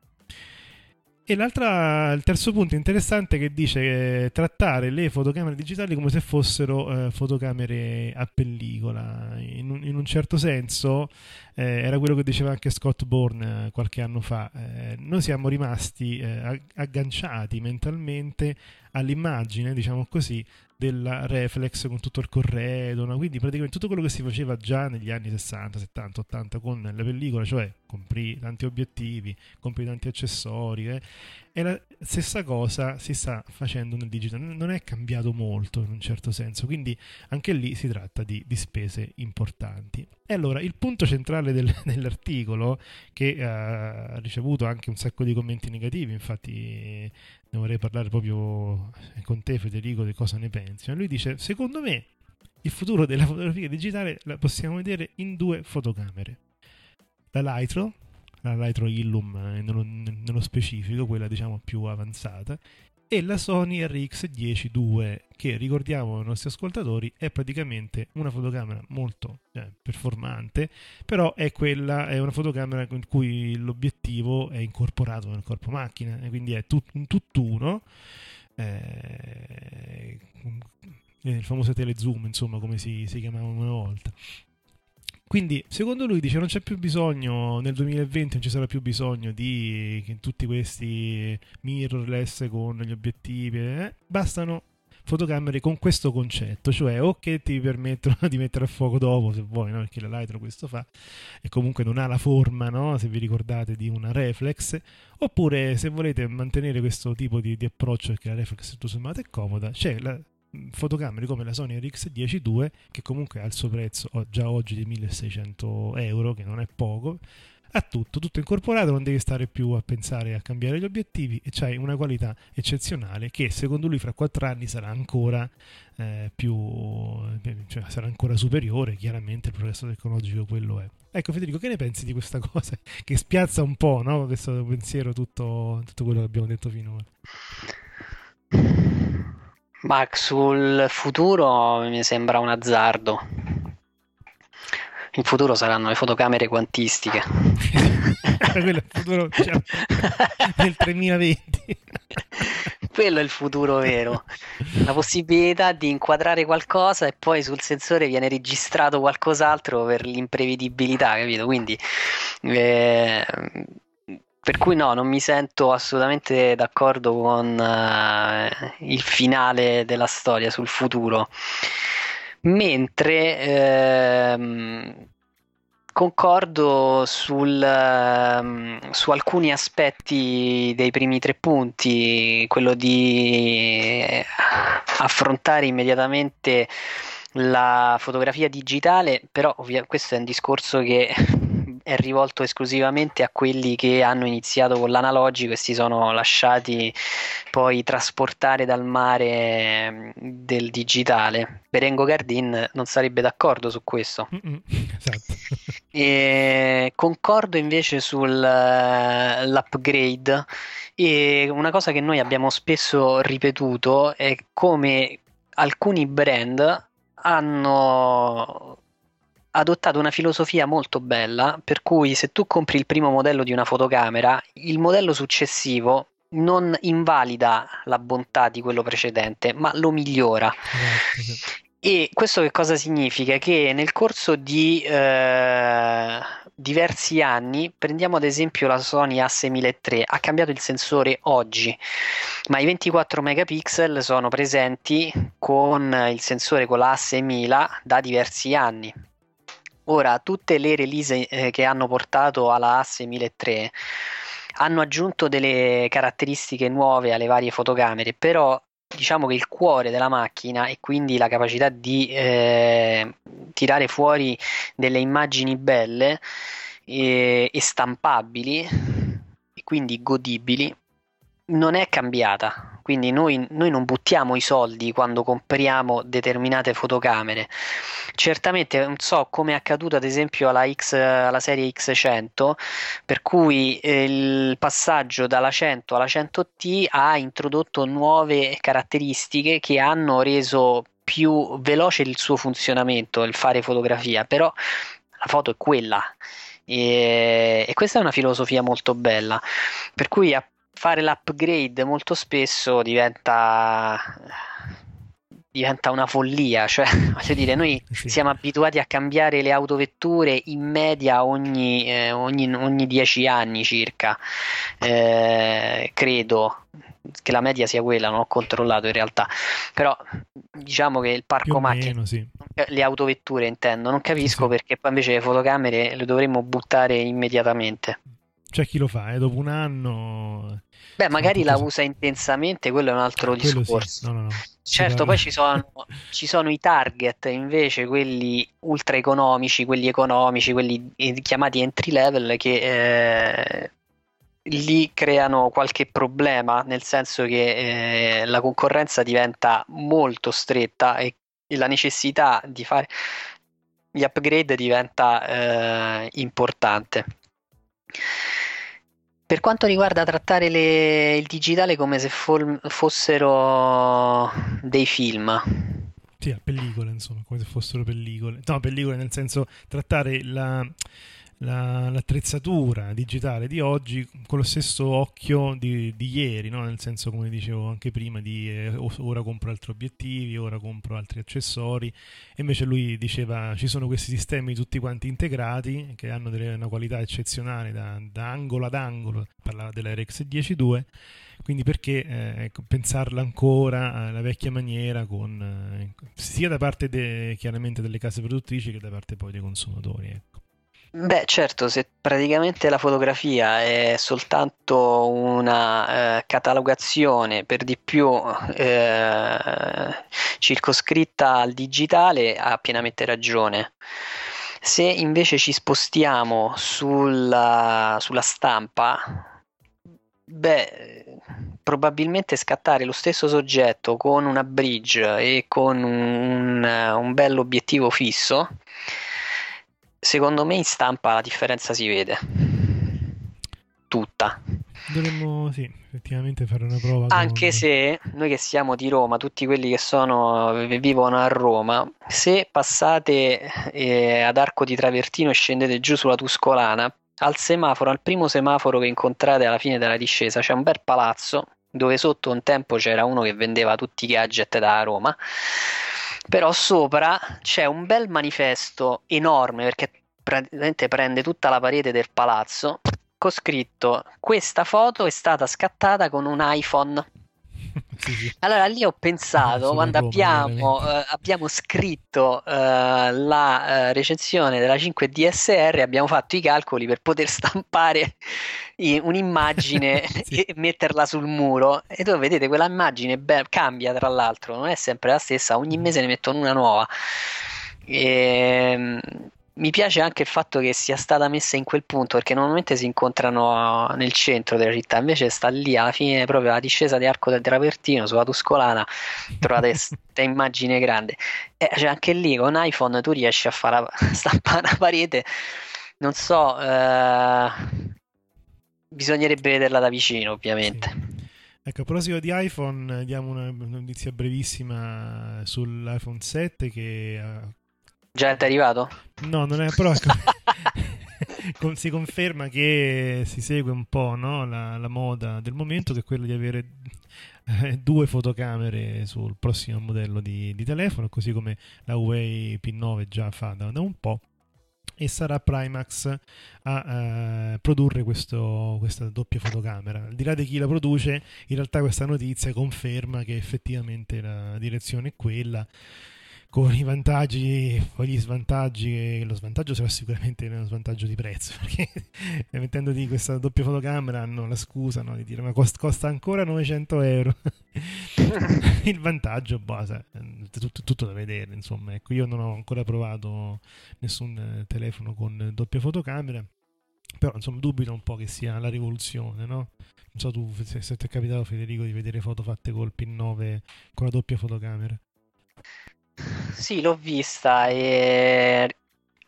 E l'altra, il terzo punto interessante che dice eh, trattare le fotocamere digitali come se fossero eh, fotocamere a pellicola. In un, in un certo senso eh, era quello che diceva anche Scott Bourne qualche anno fa. Eh, noi siamo rimasti eh, agganciati mentalmente all'immagine, diciamo così, della reflex con tutto il corredo, no? Quindi praticamente tutto quello che si faceva già negli anni sessanta, settanta, ottanta con la pellicola, cioè compri tanti obiettivi, compri tanti accessori, eh? E la stessa cosa si sta facendo nel digitale, non è cambiato molto in un certo senso, quindi anche lì si tratta di, di spese importanti. E allora il punto centrale del, dell'articolo, che ha ricevuto anche un sacco di commenti negativi, infatti ne vorrei parlare proprio con te, Federico, di cosa ne pensi. Lui dice: secondo me il futuro della fotografia digitale la possiamo vedere in due fotocamere, la Lytro, la Lytro Illum nello, nello specifico, quella diciamo più avanzata, e la Sony R X dieci due, che ricordiamo ai nostri ascoltatori è praticamente una fotocamera molto eh, performante, però è quella è una fotocamera in cui l'obiettivo è incorporato nel corpo macchina, e quindi è tut, un tutt'uno, eh, il famoso telezoom, insomma, come si, si chiamava una volta. Quindi secondo lui, dice, non c'è più bisogno, nel duemilaventi non ci sarà più bisogno di che tutti questi mirrorless con gli obiettivi, eh, bastano fotocamere con questo concetto, cioè o che ti permettono di mettere a fuoco dopo, se vuoi, no? Perché la Lytro questo fa, e comunque non ha la forma, no? Se vi ricordate, di una reflex, oppure se volete mantenere questo tipo di, di approccio, perché la reflex tutto sommato è comoda, c'è la fotocamere come la Sony R X dieci due, che comunque ha il suo prezzo già oggi di milleseicento euro, che non è poco, ha tutto, tutto incorporato, non devi stare più a pensare a cambiare gli obiettivi, e c'hai una qualità eccezionale che secondo lui fra quattro anni sarà ancora eh, più cioè sarà ancora superiore. Chiaramente il progresso tecnologico quello è. Ecco, Federico, che ne pensi di questa cosa che spiazza un po', no? Questo pensiero, tutto, tutto quello che abbiamo detto finora. Ma sul futuro mi sembra un azzardo. In futuro saranno le fotocamere quantistiche. Quello è il futuro, cioè, del tremilaventi. Quello è il futuro vero. La possibilità di inquadrare qualcosa e poi sul sensore viene registrato qualcos'altro per l'imprevedibilità, capito? Quindi eh, per cui no, non mi sento assolutamente d'accordo con uh, il finale della storia sul futuro, mentre ehm, concordo sul, uh, su alcuni aspetti dei primi tre punti, quello di affrontare immediatamente la fotografia digitale, però ovvia- questo è un discorso che... è rivolto esclusivamente a quelli che hanno iniziato con l'analogico e si sono lasciati poi trasportare dal mare del digitale. Berengo Gardin non sarebbe d'accordo su questo. Esatto. E concordo invece sull'upgrade, e una cosa che noi abbiamo spesso ripetuto è come alcuni brand hanno adottato una filosofia molto bella, per cui se tu compri il primo modello di una fotocamera, il modello successivo non invalida la bontà di quello precedente, ma lo migliora. E questo che cosa significa? Che nel corso di eh, diversi anni, prendiamo ad esempio la Sony A sei mila tre, ha cambiato il sensore oggi, ma i ventiquattro megapixel sono presenti con il sensore con la A sei mila da diversi anni. Ora, tutte le release eh, che hanno portato alla A sei mila tre hanno aggiunto delle caratteristiche nuove alle varie fotocamere, però diciamo che il cuore della macchina e quindi la capacità di eh, tirare fuori delle immagini belle e, e stampabili e quindi godibili non è cambiata. Quindi noi, noi non buttiamo i soldi quando compriamo determinate fotocamere. Certamente non so come è accaduto ad esempio alla, X, alla serie X cento, per cui il passaggio dalla cento alla cento T ha introdotto nuove caratteristiche che hanno reso più veloce il suo funzionamento, il fare fotografia, però la foto è quella e, e questa è una filosofia molto bella, per cui a fare l'upgrade molto spesso diventa diventa una follia, cioè voglio dire, noi sì. siamo abituati a cambiare le autovetture in media ogni eh, ogni, ogni dieci anni circa, eh, credo che la media sia quella, non ho controllato in realtà, però diciamo che il parco macchine, sì. le autovetture intendo, non capisco sì, sì. perché poi invece le fotocamere le dovremmo buttare immediatamente. C'è chi lo fa, eh? Dopo un anno... Beh, magari la usa intensamente, quello è un altro quello discorso. Sì. No, no, no. Certo, poi ci sono, ci sono i target, invece, quelli ultra economici, quelli economici, quelli chiamati entry level, che eh, lì creano qualche problema, nel senso che eh, la concorrenza diventa molto stretta e la necessità di fare gli upgrade diventa eh, importante. Per quanto riguarda trattare le, il digitale come se for, fossero dei film, sì, pellicole, insomma, come se fossero pellicole, no, pellicole nel senso trattare la, la, l'attrezzatura digitale di oggi con lo stesso occhio di, di ieri, no? Nel senso, come dicevo anche prima, di eh, ora compro altri obiettivi, ora compro altri accessori, e invece lui diceva ci sono questi sistemi tutti quanti integrati che hanno delle, una qualità eccezionale da, da angolo ad angolo, parlava della R X dieci due, quindi perché eh, pensarla ancora alla vecchia maniera, con eh, sia da parte de, chiaramente delle case produttrici che da parte poi dei consumatori, ecco. Beh, certo, se praticamente la fotografia è soltanto una eh, catalogazione per di più eh, circoscritta al digitale, ha pienamente ragione. Se invece ci spostiamo sulla, sulla stampa, beh, probabilmente scattare lo stesso soggetto con una bridge e con un, un bell'obiettivo fisso, secondo me in stampa la differenza si vede tutta. Dovremmo sì, effettivamente fare una prova. Anche con... se noi che siamo di Roma, tutti quelli che sono vivono a Roma, se passate eh, ad Arco di Travertino e scendete giù sulla Tuscolana, al semaforo, al primo semaforo che incontrate alla fine della discesa, c'è un bel palazzo dove sotto un tempo c'era uno che vendeva tutti i gadget da Roma. Però sopra c'è un bel manifesto enorme, perché praticamente prende tutta la parete del palazzo, con scritto: questa foto è stata scattata con un iPhone. Sì, sì. Allora lì ho pensato, quando abbiamo, eh, abbiamo scritto eh, la eh, recensione della cinque D S R, abbiamo fatto i calcoli per poter stampare i, un'immagine sì. e metterla sul muro, e dove vedete quella immagine be- cambia, tra l'altro non è sempre la stessa, ogni mese ne mettono una nuova, e mi piace anche il fatto che sia stata messa in quel punto, perché normalmente si incontrano nel centro della città, invece sta lì alla fine, proprio alla discesa di Arco del Travertino sulla Tuscolana, trovate questa immagine grande, eh, cioè anche lì con iPhone tu riesci a fare la, stampare la parete, non so, eh, bisognerebbe vederla da vicino ovviamente. Sì. Ecco, a proposito di iPhone, diamo una notizia brevissima sull'iPhone sette che... Già ti è arrivato? No, non è, però ecco, con, si conferma che si segue un po', no, la, la moda del momento, che è quella di avere eh, due fotocamere sul prossimo modello di, di telefono, così come la Huawei P nove già fa da, da un po'. E sarà Primax a uh, produrre questo, questa doppia fotocamera. Al di là di chi la produce, in realtà questa notizia conferma che effettivamente la direzione è quella, con i vantaggi e gli svantaggi. Lo svantaggio sarà sicuramente uno svantaggio di prezzo, perché mettendo di questa doppia fotocamera hanno la scusa, no, di dire ma costa ancora novecento euro. Il vantaggio, boh, sai, tutto, tutto da vedere, insomma. Ecco, io non ho ancora provato nessun telefono con doppia fotocamera, però insomma dubito un po' che sia la rivoluzione, no? Non so tu se, se ti è capitato, Federico, di vedere foto fatte col P nove con la doppia fotocamera. Sì, l'ho vista, e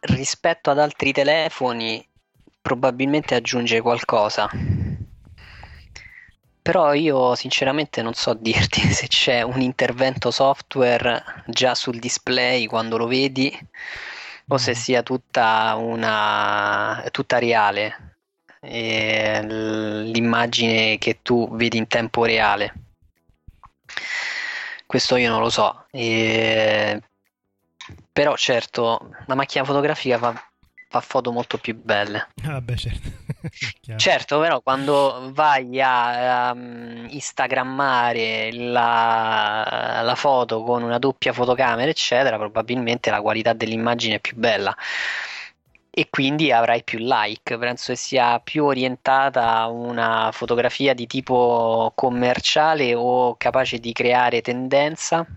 rispetto ad altri telefoni probabilmente aggiunge qualcosa, però io sinceramente non so dirti se c'è un intervento software già sul display quando lo vedi o se sia tutta una tutta reale, e l'immagine che tu vedi in tempo reale. Questo io non lo so, e... però certo la macchina fotografica fa, fa foto molto più belle. Ah beh, certo. Certo, però quando vai a, a instagrammare la, la foto con una doppia fotocamera eccetera, probabilmente la qualità dell'immagine è più bella e quindi avrai più like. Penso che sia più orientata a una fotografia di tipo commerciale o capace di creare tendenza,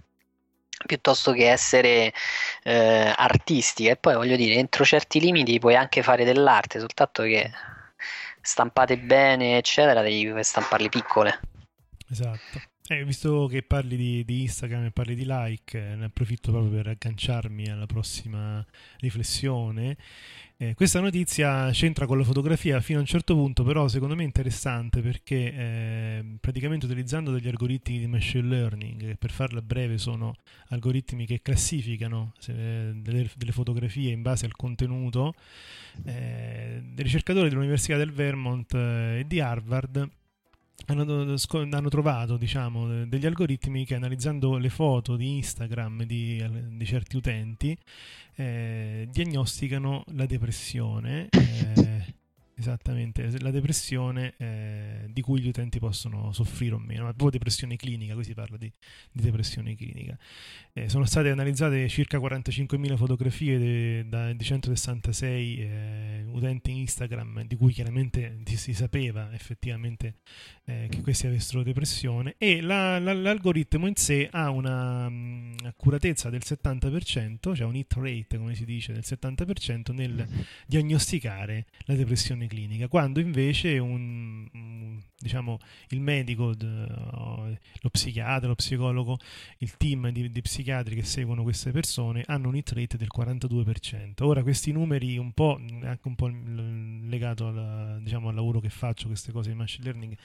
piuttosto che essere eh, artistica. E poi voglio dire, entro certi limiti puoi anche fare dell'arte, soltanto che stampate bene eccetera devi stamparle piccole. Esatto. Eh, visto che parli di, di Instagram e parli di like, eh, ne approfitto proprio per agganciarmi alla prossima riflessione. Eh, questa notizia c'entra con la fotografia fino a un certo punto, però secondo me è interessante perché eh, praticamente utilizzando degli algoritmi di machine learning, che per farla breve sono algoritmi che classificano se, delle, delle fotografie in base al contenuto, eh, ricercatori dell'Università del Vermont e di Harvard Hanno, hanno trovato, diciamo, degli algoritmi che, analizzando le foto di Instagram di, di certi utenti, eh, diagnosticano la depressione, eh, esattamente la depressione eh, di cui gli utenti possono soffrire o meno, ma proprio depressione clinica. Qui si parla di, di depressione clinica. Eh, sono state analizzate circa quarantacinquemila fotografie de, da, di centosessantasei eh, utenti Instagram, di cui chiaramente si sapeva effettivamente eh, che questi avessero depressione, e la, la, l'algoritmo in sé ha una mh, accuratezza del settanta per cento, cioè un hit rate, come si dice, del settanta per cento nel diagnosticare la depressione clinica, quando invece un, diciamo, il medico, lo psichiatra, lo psicologo, il team di, di psichiatri che seguono queste persone hanno un hit rate del quarantadue per cento. Ora questi numeri, un po' anche un po' legato alla, diciamo, al lavoro che faccio, queste cose di machine learning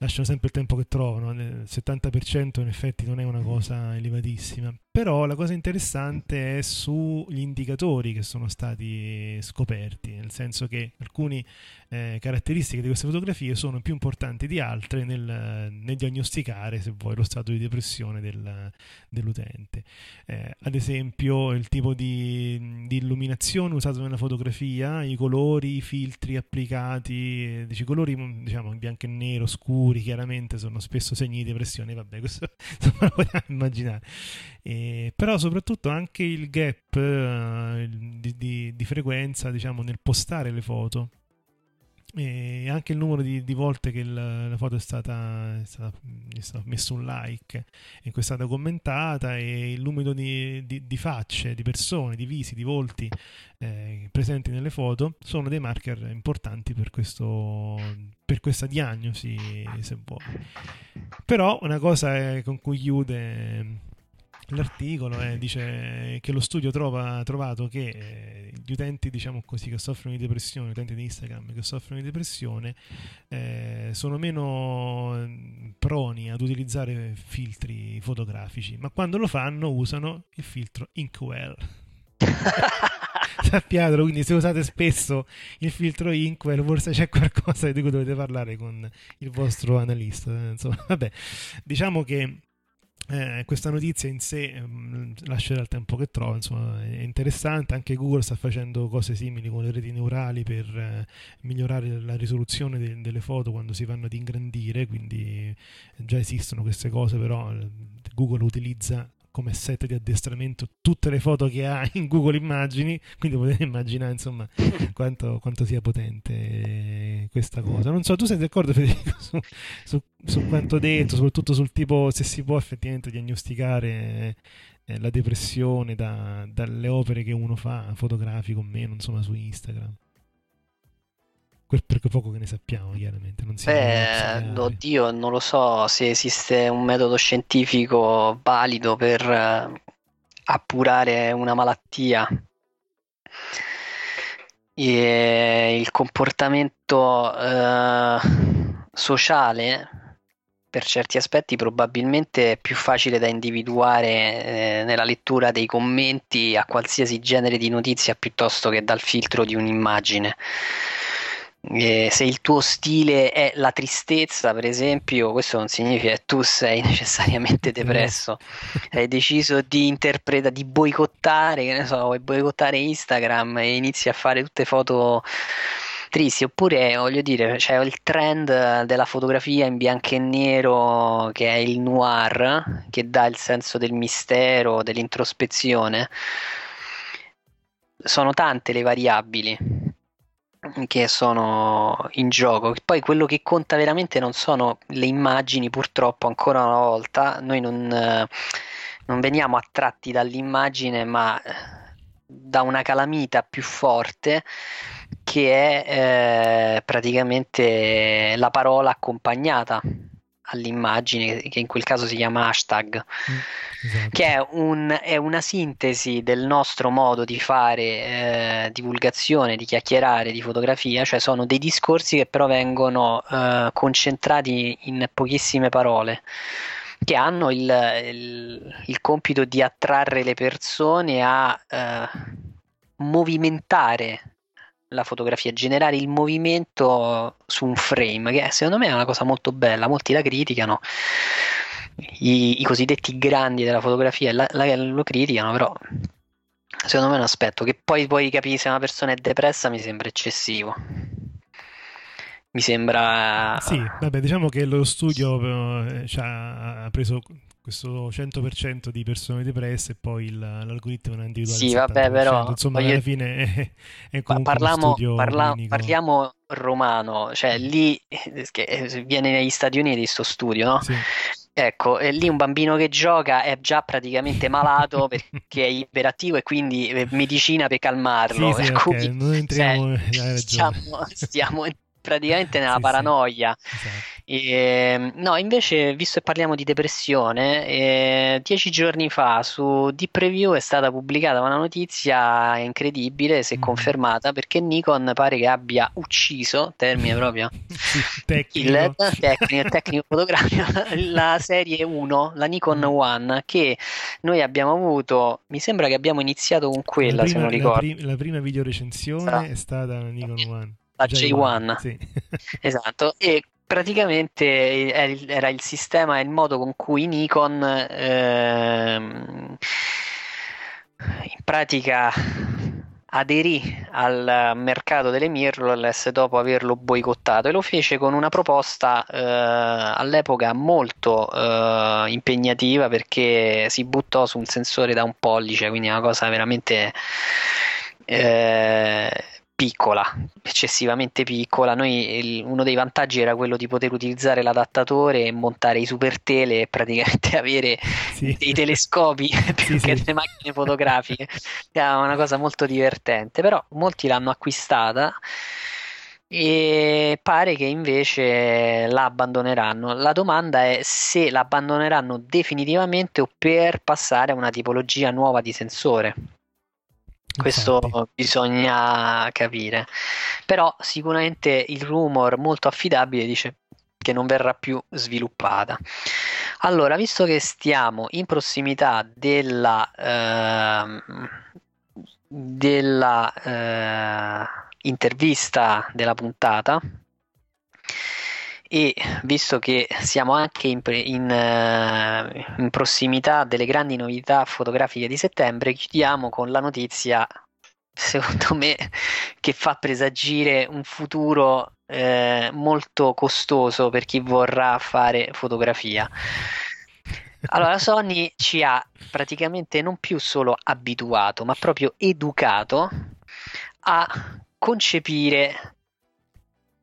lasciano sempre il tempo che trovano. Il settanta per cento in effetti non è una cosa elevatissima, però la cosa interessante è sugli indicatori che sono stati scoperti, nel senso che alcune eh, caratteristiche di queste fotografie sono più importanti di altre nel, nel diagnosticare, se vuoi, lo stato di depressione del, dell'utente. Eh, ad esempio il tipo di, di illuminazione usato nella fotografia, i colori, i filtri applicati, i colori, diciamo, bianco e nero, scuro, chiaramente sono spesso segni di depressione, vabbè, questo insomma lo possiamo immaginare, eh, però soprattutto anche il gap eh, di, di, di frequenza, diciamo, nel postare le foto, e anche il numero di, di volte che la, la foto è stata, è stata, è stato messo un like e che è stata commentata, e il numero di, di, di facce, di persone, di visi, di volti eh, presenti nelle foto sono dei marker importanti per, questo, per questa diagnosi, se vuoi. Però una cosa con cui chiude l'articolo eh, dice che lo studio trova, ha trovato che eh, gli utenti, diciamo così, che soffrono di depressione, gli utenti di Instagram che soffrono di depressione eh, sono meno proni ad utilizzare filtri fotografici, ma quando lo fanno usano il filtro Inkwell. sappiatelo, quindi se usate spesso il filtro Inkwell forse c'è qualcosa di cui dovete parlare con il vostro analista. Insomma, vabbè, diciamo che Eh, questa notizia in sé mh, lascerà il tempo che trova, insomma è interessante. Anche Google sta facendo cose simili con le reti neurali per eh, migliorare la risoluzione de- delle foto quando si vanno ad ingrandire, quindi già esistono queste cose, però Google utilizza come set di addestramento tutte le foto che ha in Google Immagini, quindi potete immaginare insomma quanto, quanto sia potente questa cosa. Non so, tu sei d'accordo Federico su, su, su quanto detto, soprattutto sul tipo, se si può effettivamente diagnosticare eh, la depressione da, dalle opere che uno fa, fotografico o meno, insomma su Instagram, perché poco che ne sappiamo chiaramente. Non si Beh, oddio, non lo so se esiste un metodo scientifico valido per appurare una malattia. E il comportamento eh, sociale per certi aspetti probabilmente è più facile da individuare eh, nella lettura dei commenti a qualsiasi genere di notizia piuttosto che dal filtro di un'immagine. Eh, se il tuo stile è la tristezza, per esempio, questo non significa che tu sei necessariamente depresso. Hai deciso di interpretare, di boicottare, che ne so, vuoi boicottare Instagram e inizi a fare tutte foto tristi. Oppure, voglio dire, c'è cioè, il trend della fotografia in bianco e nero, che è il noir, che dà il senso del mistero, dell'introspezione. Sono tante le variabili che sono in gioco. Poi quello che conta veramente non sono le immagini, purtroppo. Ancora una volta noi non, non veniamo attratti dall'immagine ma da una calamita più forte, che è eh, praticamente la parola accompagnata all'immagine, che in quel caso si chiama hashtag, esatto. Che è, un, è una sintesi del nostro modo di fare eh, divulgazione, di chiacchierare, di fotografia, cioè sono dei discorsi che però vengono eh, concentrati in pochissime parole, che hanno il, il, il compito di attrarre le persone a eh, movimentare la fotografia, generare il movimento su un frame, che secondo me è una cosa molto bella. Molti la criticano, i, i cosiddetti grandi della fotografia la, la, lo criticano, però secondo me è un aspetto che poi puoi capire se una persona è depressa. Mi sembra eccessivo, mi sembra sì, vabbè, diciamo che lo studio eh, ci ha preso questo cento per cento di persone depresse e poi il, l'algoritmo non individuale. Sì, vabbè, però insomma voglio... alla fine è, è comunque parliamo, uno studio parla, parliamo romano, cioè lì che viene negli Stati Uniti sto studio, no? Sì. Ecco, e lì un bambino che gioca è già praticamente malato perché è iperattivo e quindi medicina per calmarlo. Sì, sì, per okay. Cui non entriamo, cioè, stiamo, stiamo praticamente nella sì, paranoia. Sì. Esatto. E, no, invece, visto che parliamo di depressione, eh, dieci giorni fa su Deep Review è stata pubblicata una notizia incredibile, se mm. confermata, perché Nikon pare che abbia ucciso, termine proprio sì, tecnico. il tecnico, tecnico fotografico, la serie uno, la Nikon One, che noi abbiamo avuto, mi sembra che abbiamo iniziato con quella, prima, se non ricordo. La, prim- la prima video recensione Sarà. è stata la Nikon One. La J uno, sì. Esatto, e praticamente era il sistema e il modo con cui Nikon ehm, in pratica aderì al mercato delle mirrorless dopo averlo boicottato, e lo fece con una proposta eh, all'epoca molto eh, impegnativa, perché si buttò su un sensore da un pollice, quindi è una cosa veramente... Eh, piccola, eccessivamente piccola. Noi il, uno dei vantaggi era quello di poter utilizzare l'adattatore e montare i super tele e praticamente avere sì. dei telescopi sì, più sì. che delle macchine fotografiche. Era una cosa molto divertente, però molti l'hanno acquistata e pare che invece la abbandoneranno. La domanda è se la abbandoneranno definitivamente o per passare a una tipologia nuova di sensore. Questo Infatti. bisogna capire, però sicuramente il rumor molto affidabile dice che non verrà più sviluppata. Allora, visto che stiamo in prossimità della, eh, della eh, intervista della puntata, e visto che siamo anche in, in, in prossimità delle grandi novità fotografiche di settembre, chiudiamo con la notizia, secondo me, che fa presagire un futuro eh, molto costoso per chi vorrà fare fotografia. Allora, Sony ci ha praticamente non più solo abituato, ma proprio educato a concepire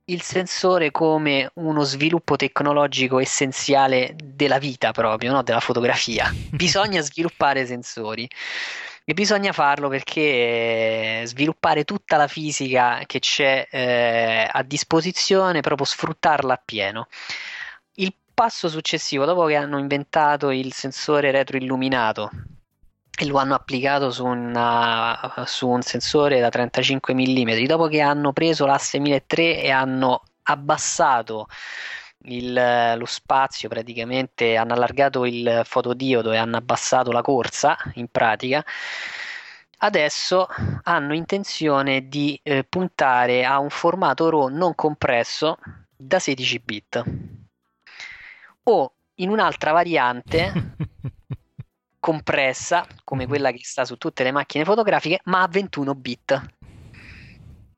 il sensore come uno sviluppo tecnologico essenziale della vita proprio, no? Della fotografia. Bisogna sviluppare sensori e bisogna farlo perché sviluppare tutta la fisica che c'è eh, a disposizione, proprio sfruttarla appieno. Il passo successivo, dopo che hanno inventato il sensore retroilluminato e lo hanno applicato su, una, su un sensore da trentacinque millimetri, dopo che hanno preso l'asse mille e tre e hanno abbassato il, lo spazio, praticamente hanno allargato il fotodiodo e hanno abbassato la corsa, in pratica adesso hanno intenzione di eh, puntare a un formato RAW non compresso da sedici bit, o in un'altra variante compressa come quella che sta su tutte le macchine fotografiche, ma a ventuno bit.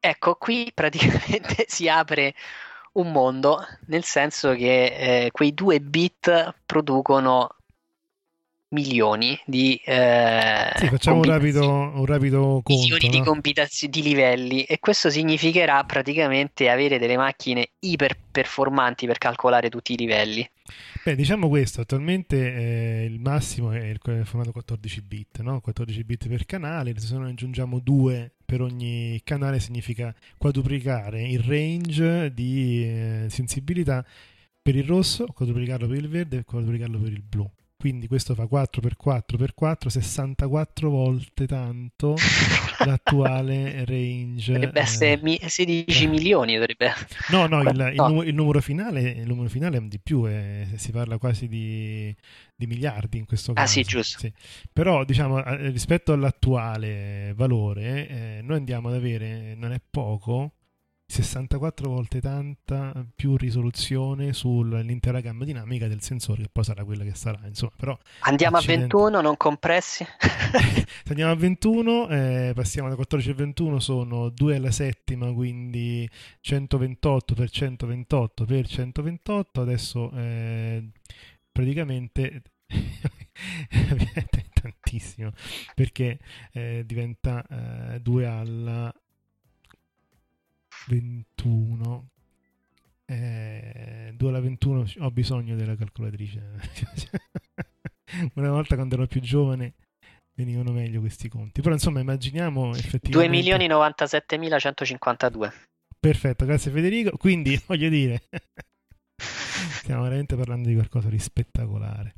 Ecco, qui praticamente si apre un mondo, nel senso che eh, quei due bit producono milioni di eh, sì, facciamo un rapido, un rapido conto, milioni, no? Di combinazioni di livelli, e questo significherà praticamente avere delle macchine iper performanti per calcolare tutti i livelli. Beh, diciamo questo, attualmente eh, il massimo è il formato quattordici bit, no? quattordici bit per canale, se noi aggiungiamo due per ogni canale significa quadruplicare il range di eh, sensibilità per il rosso, quadruplicarlo per il verde e quadruplicarlo per il blu. Quindi questo fa quattro per quattro per quattro, sessantaquattro volte tanto l'attuale range. Dovrebbe essere eh, sedici eh. milioni. Dovrebbe. No, no, il, no. Il, numero, il, numero finale, il numero finale è di più, eh, si parla quasi di, di miliardi in questo caso. Ah sì, giusto. Sì. Però diciamo, rispetto all'attuale valore, eh, noi andiamo ad avere, non è poco, sessantaquattro volte tanta più risoluzione sull'intera gamma dinamica del sensore, che poi sarà quella che sarà, insomma. Però andiamo accidenti. a ventuno non compressi. Andiamo a ventuno, eh, passiamo da quattordici a ventuno, sono due alla settima, quindi centoventotto per centoventotto per centoventotto. Adesso eh, praticamente è tantissimo, perché eh, diventa eh, due alla ventuno, eh, due alla ventuno, ho bisogno della calcolatrice. Una volta, quando ero più giovane, venivano meglio questi conti, però insomma immaginiamo effettivamente due milioni novantasettemilacentocinquantadue. Perfetto, grazie Federico. Quindi voglio dire, stiamo veramente parlando di qualcosa di spettacolare.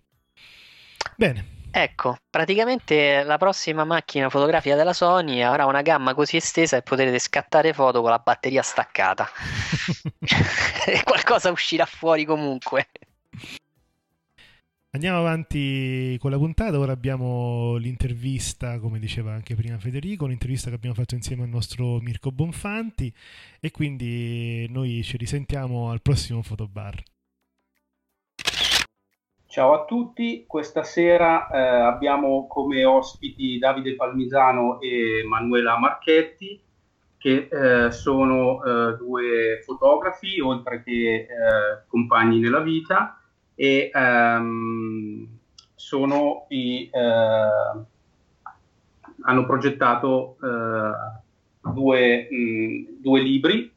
Bene. Ecco, praticamente la prossima macchina fotografica della Sony avrà una gamma così estesa e potrete scattare foto con la batteria staccata. Qualcosa uscirà fuori comunque. Andiamo avanti con la puntata. Ora abbiamo l'intervista, come diceva anche prima Federico, l'intervista che abbiamo fatto insieme al nostro Mirko Bonfanti, e quindi noi ci risentiamo al prossimo Fotobar. Ciao a tutti, questa sera eh, abbiamo come ospiti Davide Palmisano e Manuela Marchetti, che eh, sono eh, due fotografi, oltre che eh, compagni nella vita, e ehm, sono i, eh, hanno progettato eh, due, mh, due libri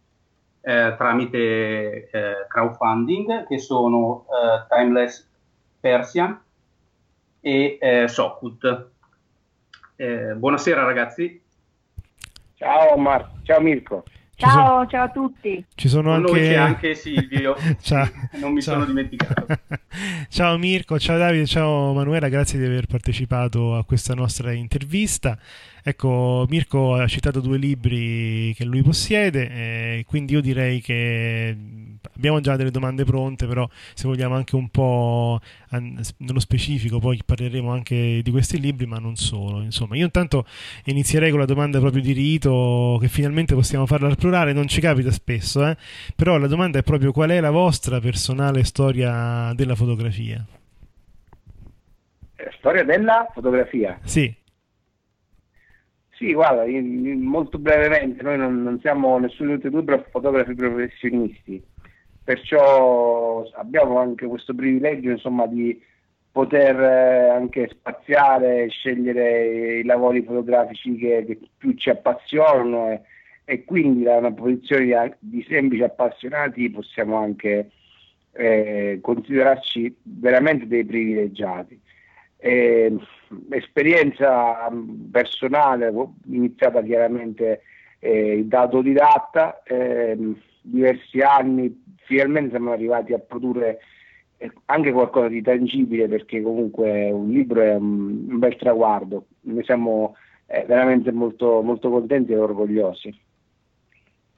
eh, tramite eh, crowdfunding, che sono eh, Timeless Persia e eh, Sokut. Eh, buonasera ragazzi. Ciao Mar, ciao Mirko. Ciao, ciao a tutti. Ci sono anche... Noi c'è anche Silvio. Ciao. Non mi ciao. sono dimenticato. Ciao Mirko, ciao Davide, ciao Manuela, grazie di aver partecipato a questa nostra intervista. Ecco, Mirko ha citato due libri che lui possiede, eh, quindi io direi che abbiamo già delle domande pronte, però se vogliamo anche un po' an- nello specifico poi parleremo anche di questi libri, ma non solo. Insomma, io intanto inizierei con la domanda proprio di rito, che finalmente possiamo farla al plurale, non ci capita spesso, eh? Però la domanda è proprio: qual è la vostra personale storia della fotografia? Storia della fotografia? Sì. Sì, guarda, molto brevemente, noi non, non siamo nessuno di noi fotografi professionisti, perciò abbiamo anche questo privilegio, insomma, di poter anche spaziare, scegliere i lavori fotografici che, che più ci appassionano, e, e quindi da una posizione di semplici appassionati possiamo anche eh, considerarci veramente dei privilegiati. Eh, esperienza personale iniziata chiaramente eh, da autodidatta, eh, diversi anni, finalmente siamo arrivati a produrre eh, anche qualcosa di tangibile, perché comunque un libro è un, un bel traguardo, ne siamo eh, veramente molto, molto contenti e orgogliosi.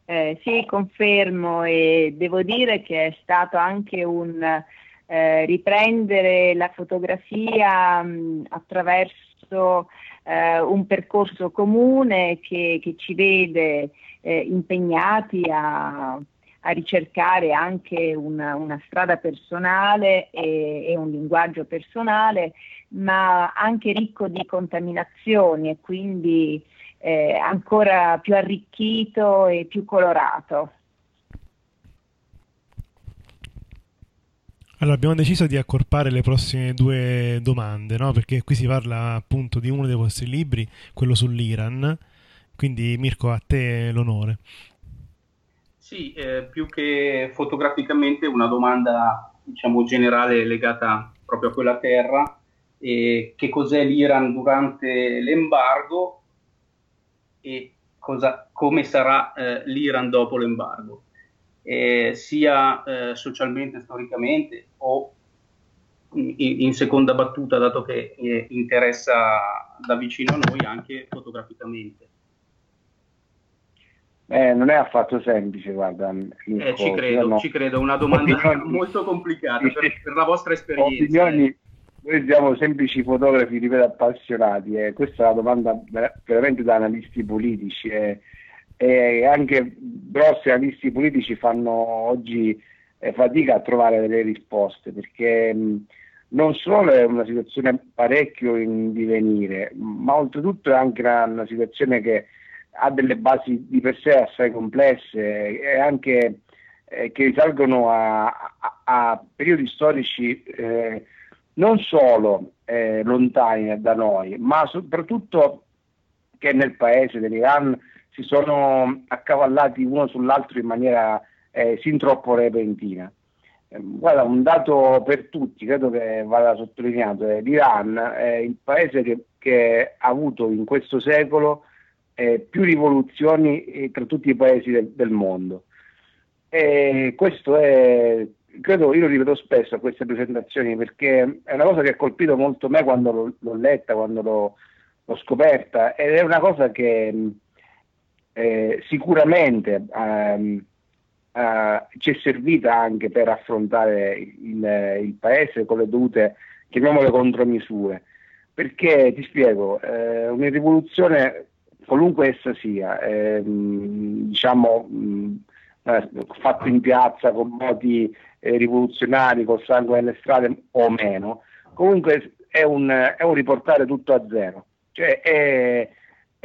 Eh, sì, confermo, e devo dire che è stato anche un Eh, riprendere la fotografia mh, attraverso eh, un percorso comune che, che ci vede eh, impegnati a, a ricercare anche una, una strada personale e, e un linguaggio personale, ma anche ricco di contaminazioni, e quindi eh, ancora più arricchito e più colorato. Allora, abbiamo deciso di accorpare le prossime due domande, no? Perché qui si parla appunto di uno dei vostri libri, quello sull'Iran, quindi Mirko, a te l'onore. Sì, eh, più che fotograficamente una domanda, diciamo, generale legata proprio a quella terra, eh, che cos'è l'Iran durante l'embargo e cosa, come sarà eh, l'Iran dopo l'embargo. Eh, sia eh, socialmente, storicamente, o in, in seconda battuta, dato che eh, interessa da vicino a noi, anche fotograficamente. Eh, non è affatto semplice, guarda. Eh, ci credo, no. ci credo, una domanda opinioni, molto complicata per, per la vostra esperienza. Opinioni, noi siamo semplici fotografi, ripeto, appassionati, eh. Questa è una domanda veramente da analisti politici. Eh. E anche grossi analisti politici fanno oggi fatica a trovare delle risposte, perché non solo è una situazione parecchio in divenire, ma oltretutto è anche una, una situazione che ha delle basi di per sé assai complesse, e anche eh, che risalgono a, a, a periodi storici eh, non solo eh, lontani da noi, ma soprattutto che nel paese dell'Iran si sono accavallati uno sull'altro in maniera eh, sin troppo repentina. Eh, guarda, un dato per tutti, credo che vada sottolineato, è l'Iran è il paese che, che ha avuto in questo secolo eh, più rivoluzioni eh, tra tutti i paesi del, del mondo. E questo è, credo, io lo ripeto spesso a queste presentazioni, perché è una cosa che ha colpito molto me quando l'ho, l'ho letta, quando l'ho, l'ho scoperta, ed è una cosa che Eh, sicuramente ehm, eh, ci è servita anche per affrontare il, il paese con le dovute, chiamiamole, contromisure, perché ti spiego, eh, una rivoluzione, qualunque essa sia, ehm, diciamo mh, eh, fatto in piazza con modi eh, rivoluzionari, col sangue nelle strade o meno, comunque è un, è un riportare tutto a zero, cioè è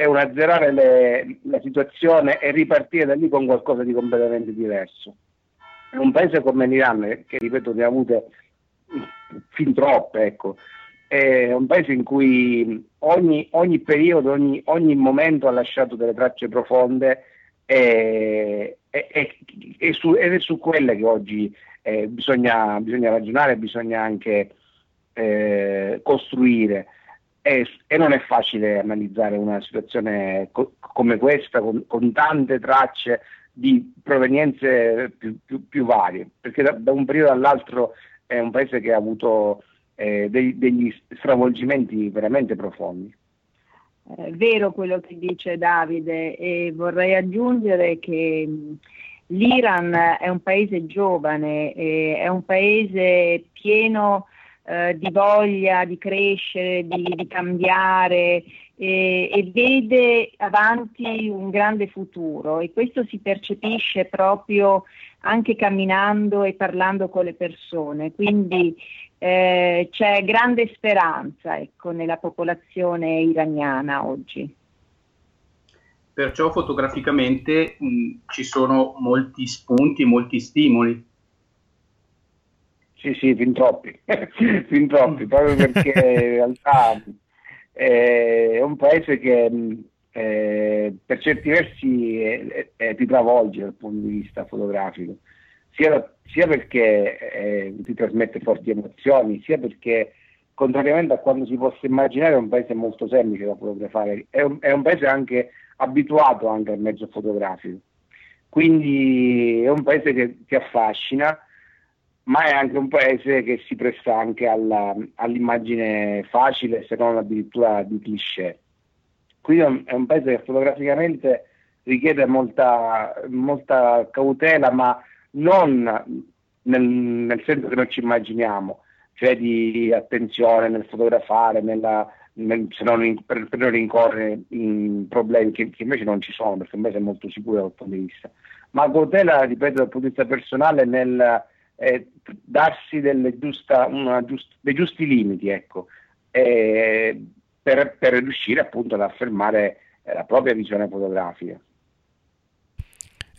è un azzerare le, la situazione e ripartire da lì con qualcosa di completamente diverso. Un paese come l'Iran, che ripeto ne ha avute fin troppe, ecco, è un paese in cui ogni, ogni periodo, ogni, ogni momento ha lasciato delle tracce profonde, e, e, e, e su, ed è su quelle che oggi eh, bisogna, bisogna ragionare, bisogna anche eh, costruire. E, e non è facile analizzare una situazione co- come questa con, con tante tracce di provenienze più, più, più varie, perché da, da un periodo all'altro è un paese che ha avuto eh, dei, degli stravolgimenti veramente profondi. eh, vero quello che dice Davide, e vorrei aggiungere che l'Iran è un paese giovane, eh, è un paese pieno eh, di voglia di crescere, di, di cambiare, eh, e vede avanti un grande futuro, e questo si percepisce proprio anche camminando e parlando con le persone, quindi eh, c'è grande speranza, ecco, nella popolazione iraniana oggi. Perciò fotograficamente mh, ci sono molti spunti, molti stimoli. Sì, sì, fin troppi, fin troppi, proprio perché in realtà eh, è un paese che eh, per certi versi eh, eh, ti travolge dal punto di vista fotografico, sia, sia perché eh, ti trasmette forti emozioni, sia perché, contrariamente a quanto si possa immaginare, è un paese molto semplice da fotografare, è un, è un paese anche abituato anche al mezzo fotografico, quindi è un paese che ti affascina, ma è anche un paese che si presta anche alla, all'immagine facile, se non addirittura di cliché. Quindi è un paese che fotograficamente richiede molta, molta cautela, ma non nel, nel senso che non ci immaginiamo, cioè di attenzione nel fotografare, nella se non in, per, per non incorrere in problemi che, che invece non ci sono, perché invece è molto sicuro dal punto di vista, ma cautela, ripeto, dal punto di vista personale nel eh, darsi delle giusta, una giust, dei giusti limiti, ecco, eh, per, per riuscire appunto ad affermare la propria visione fotografica.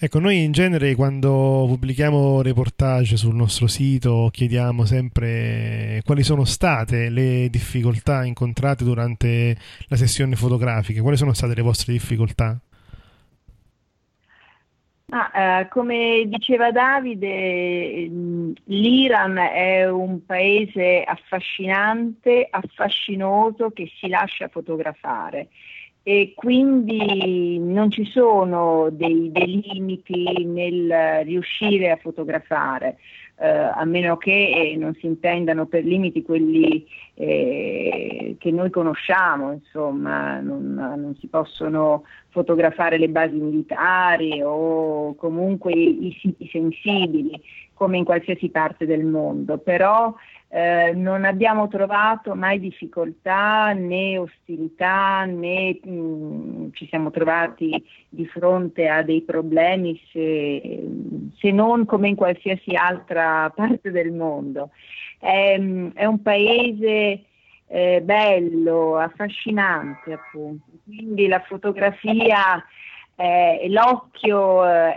Ecco, noi in genere quando pubblichiamo reportage sul nostro sito chiediamo sempre quali sono state le difficoltà incontrate durante la sessione fotografica. Quali sono state le vostre difficoltà? Ah, eh, come diceva Davide, l'Iran è un paese affascinante, affascinoso, che si lascia fotografare. E quindi non ci sono dei, dei limiti nel riuscire a fotografare, eh, a meno che non si intendano per limiti quelli eh, che noi conosciamo, insomma, non, non si possono fotografare le basi militari o comunque i siti sensibili, come in qualsiasi parte del mondo, però Eh, non abbiamo trovato mai difficoltà né ostilità, né mh, ci siamo trovati di fronte a dei problemi, se, se non come in qualsiasi altra parte del mondo. È, è un paese eh, bello, affascinante, appunto, quindi la fotografia, eh, l'occhio eh,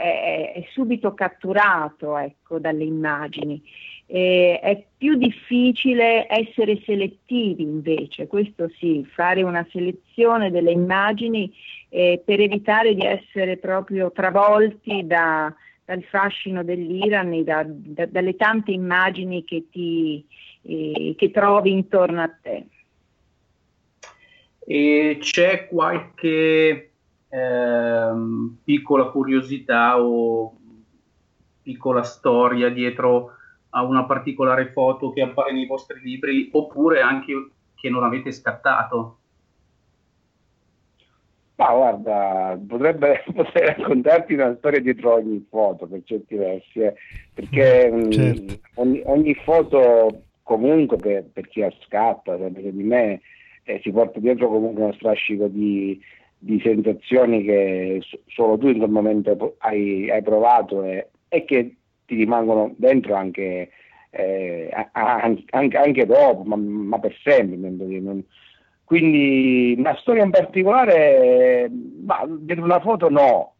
è, è subito catturato, ecco, dalle immagini. Eh, è più difficile essere selettivi invece, questo sì, fare una selezione delle immagini eh, per evitare di essere proprio travolti da, dal fascino dell'Iran e da, da, dalle tante immagini che, ti, eh, che trovi intorno a te. E c'è qualche ehm, piccola curiosità o piccola storia dietro a una particolare foto che appare nei vostri libri, oppure anche che non avete scattato? Ma guarda, potrebbe, potrei raccontarti una storia dietro ogni foto, per certi versi, eh, perché certo. ogni, ogni foto, comunque, per, per chi la scatta, perché di me, eh, si porta dietro comunque uno strascico di, di sensazioni che solo tu in quel momento hai, hai provato, e, e che ti rimangono dentro anche, eh, anche, anche, anche dopo, ma, ma per sempre. Quindi una storia in particolare, ma per una foto no,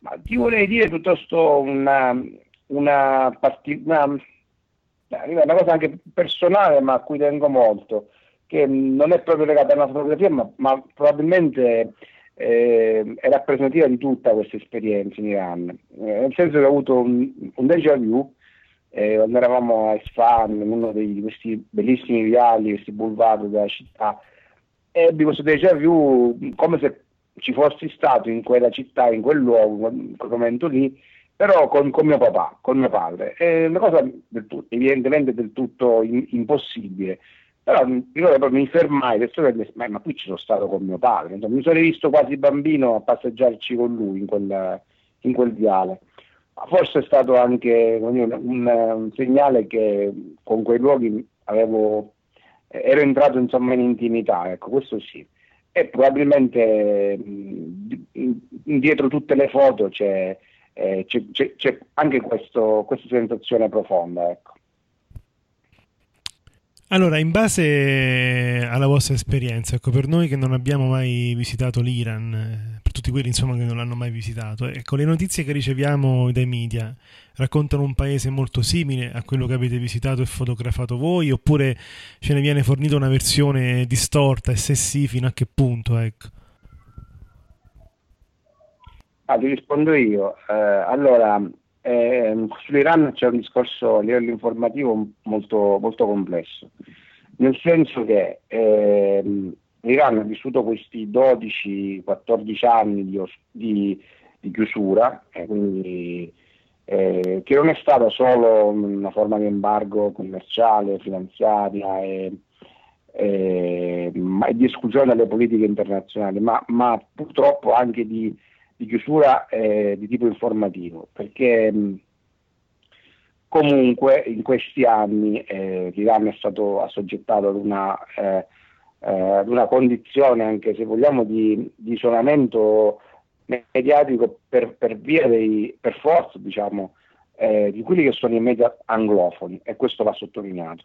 ma ti vorrei dire piuttosto una, una, una, una cosa anche personale, ma a cui tengo molto, che non è proprio legata a una fotografia, ma, ma probabilmente Eh, è rappresentativa di tutta questa esperienza in Iran, eh, nel senso che ho avuto un, un déjà vu, eh, quando eravamo a Isfahan, in uno di questi bellissimi viali, questi boulevard della città, e ebbi questo déjà vu come se ci fossi stato in quella città, in quel luogo, in quel momento lì, però con, con mio papà, con mio padre. È una cosa del tutto, evidentemente del tutto in, impossibile, Però ricordo, mi fermai per sorpresa, ma qui ci sono stato con mio padre, insomma, mi sono rivisto quasi bambino a passeggiarci con lui in quel, in quel viale. Ma forse è stato anche un, un, un segnale che con quei luoghi avevo, ero entrato insomma in intimità, ecco, questo sì. E probabilmente dietro tutte le foto c'è, eh, c'è, c'è, c'è anche questo, questa sensazione profonda, ecco. Allora, in base alla vostra esperienza, ecco, per noi che non abbiamo mai visitato l'Iran, per tutti quelli insomma che non l'hanno mai visitato, ecco, le notizie che riceviamo dai media raccontano un paese molto simile a quello che avete visitato e fotografato voi, oppure ce ne viene fornita una versione distorta, e se sì, fino a che punto, ecco? Ah, ti rispondo io. Eh, allora... Eh, sull'Iran c'è un discorso a livello informativo molto, molto complesso, nel senso che eh, l'Iran ha vissuto questi dodici quattordici anni di, di, di chiusura, eh, quindi, eh, che non è stata solo una forma di embargo commerciale, finanziaria e, e, ma, di esclusione dalle politiche internazionali, ma, ma purtroppo anche di di chiusura eh, di tipo informativo, perché mh, comunque in questi anni eh, l'Iran è stato assoggettato ad una, eh, eh, ad una condizione, anche se vogliamo, di, di isolamento mediatico per, per via dei, per forza diciamo, eh, di quelli che sono i media anglofoni, e questo va sottolineato.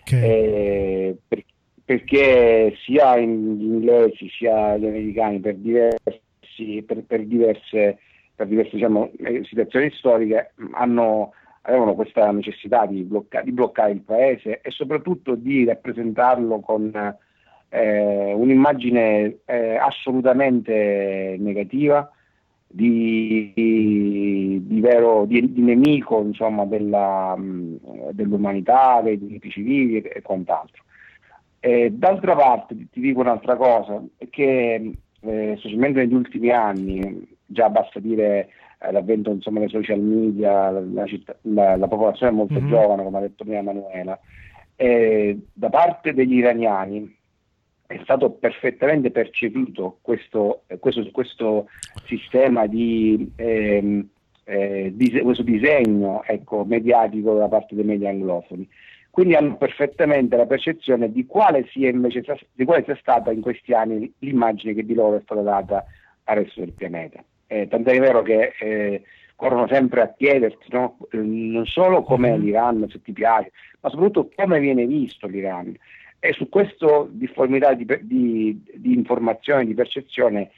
Okay. Eh, per, perché sia gli inglesi sia gli americani per diversi Per, per diverse, per diverse diciamo, situazioni storiche hanno, avevano questa necessità di, blocca, di bloccare il paese e soprattutto di rappresentarlo con eh, un'immagine eh, assolutamente negativa di, di, di vero di, di nemico insomma, della, dell'umanità, dei diritti civili e quant'altro. E, d'altra parte ti dico un'altra cosa, che Eh, specialmente negli ultimi anni, già basta dire eh, l'avvento insomma dei social media, la, città, la, la popolazione è molto mm-hmm. giovane, come ha detto mia Manuela, eh, da parte degli iraniani è stato perfettamente percepito questo, eh, questo, questo sistema di, eh, eh, di questo disegno ecco, mediatico da parte dei media anglofoni. Quindi hanno perfettamente la percezione di quale sia invece di quale sia stata in questi anni l'immagine che di loro è stata data al resto del pianeta. Eh, tant'è vero che eh, corrono sempre a chiedersi, no? eh, non solo com'è l'Iran, se ti piace, ma soprattutto come viene visto l'Iran. E su questo difformità di, di, di informazione, di percezione,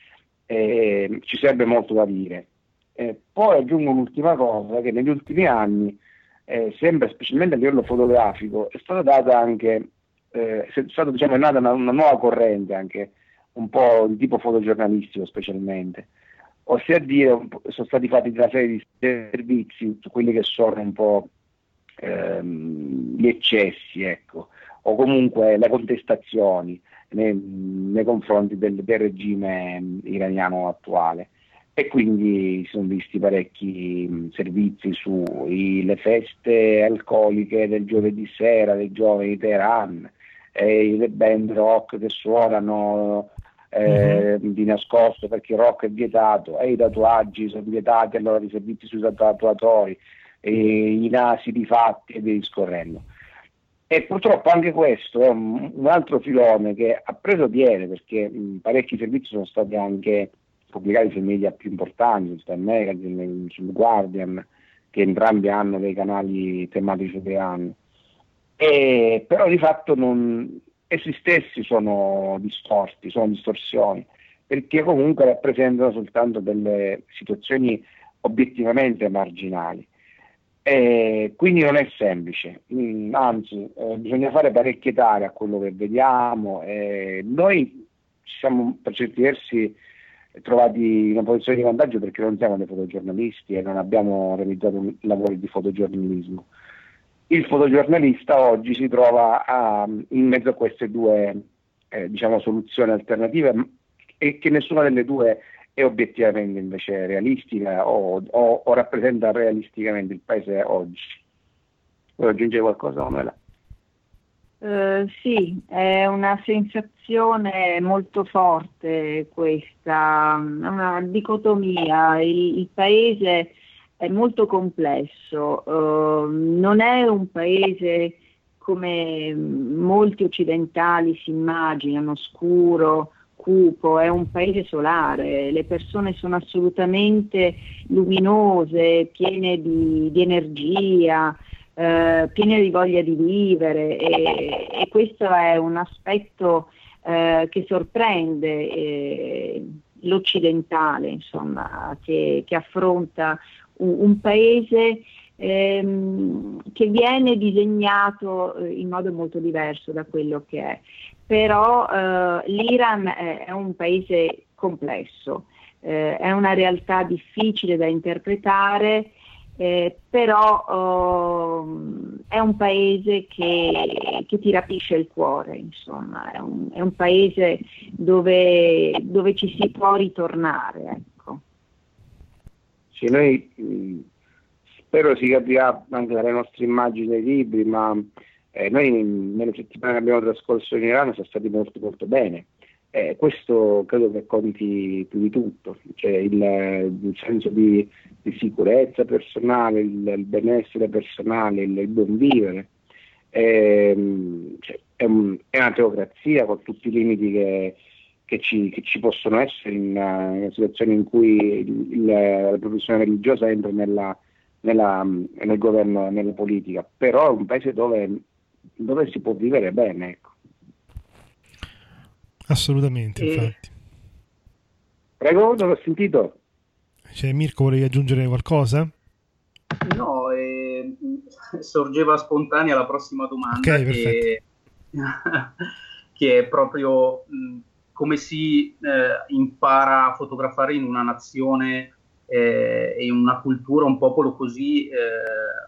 eh, ci serve molto da dire. Eh, poi aggiungo un'ultima cosa, che negli ultimi anni Eh, sembra, specialmente a livello fotografico, è stata data anche, eh, è stata diciamo, nata una, una nuova corrente anche un po' di tipo fotogiornalistico specialmente, ossia dire sono stati fatti una serie di servizi su quelli che sono un po' ehm, gli eccessi, ecco, o comunque le contestazioni nei, nei confronti del, del regime iraniano attuale. E quindi si sono visti parecchi servizi sulle feste alcoliche del giovedì sera dei giovani di Teheran, e le band rock che suonano eh, mm-hmm. di nascosto perché il rock è vietato, e i tatuaggi sono vietati, allora i servizi sui tatuatori, e i nasi rifatti e via discorrendo. E purtroppo anche questo è un, un altro filone che ha preso piede, perché mh, parecchi servizi sono stati anche pubblicati sui media più importanti, sul Time Magazine, sul Guardian, che entrambi hanno dei canali tematici che hanno. E però di fatto non, essi stessi sono distorti, sono distorsioni, perché comunque rappresentano soltanto delle situazioni obiettivamente marginali. E quindi non è semplice, anzi eh, bisogna fare parecchie tare a quello che vediamo. E noi ci siamo per certi versi trovati in una posizione di vantaggio, perché non siamo dei fotogiornalisti e non abbiamo realizzato lavori di fotogiornalismo. Il fotogiornalista oggi si trova a, in mezzo a queste due eh, diciamo soluzioni alternative, e che nessuna delle due è obiettivamente invece realistica o, o, o rappresenta realisticamente il paese oggi. Vuoi aggiungere qualcosa, Manuela? Uh, sì, è una sensazione molto forte questa, una dicotomia, il, il paese è molto complesso, uh, non è un paese come molti occidentali si immaginano, scuro, cupo, è un paese solare, le persone sono assolutamente luminose, piene di, di energia, Uh, piene di voglia di vivere e, e questo è un aspetto uh, che sorprende eh, l'occidentale, insomma, che, che affronta un, un paese ehm, che viene disegnato eh, in modo molto diverso da quello che è. Però uh, l'Iran è, è un paese complesso, eh, è una realtà difficile da interpretare. Eh, però uh, è un paese che, che ti rapisce il cuore, insomma, è un, è un paese dove, dove ci si può ritornare, ecco. Sì, noi mh, spero si capirà anche dalle nostre immagini dei libri, ma eh, noi nelle settimane che abbiamo trascorso in Iran siamo stati molto molto bene. Eh, questo credo che conti più di tutto, cioè il, il senso di, di sicurezza personale, il, il benessere personale, il, il buon vivere. Eh, cioè, è, un, è una teocrazia con tutti i limiti che, che, ci, che ci possono essere in, in una situazione in cui il, il, la professione religiosa entra nella, nella, nel governo, nella politica, però è un paese dove, dove si può vivere bene, ecco. Assolutamente, eh. Infatti. Prego, non l'ho sentito. Cioè, Mirko, volevi aggiungere qualcosa? No, eh, sorgeva spontanea la prossima domanda, okay, che, che è proprio mh, come si eh, impara a fotografare in una nazione eh, e in una cultura, un popolo così eh,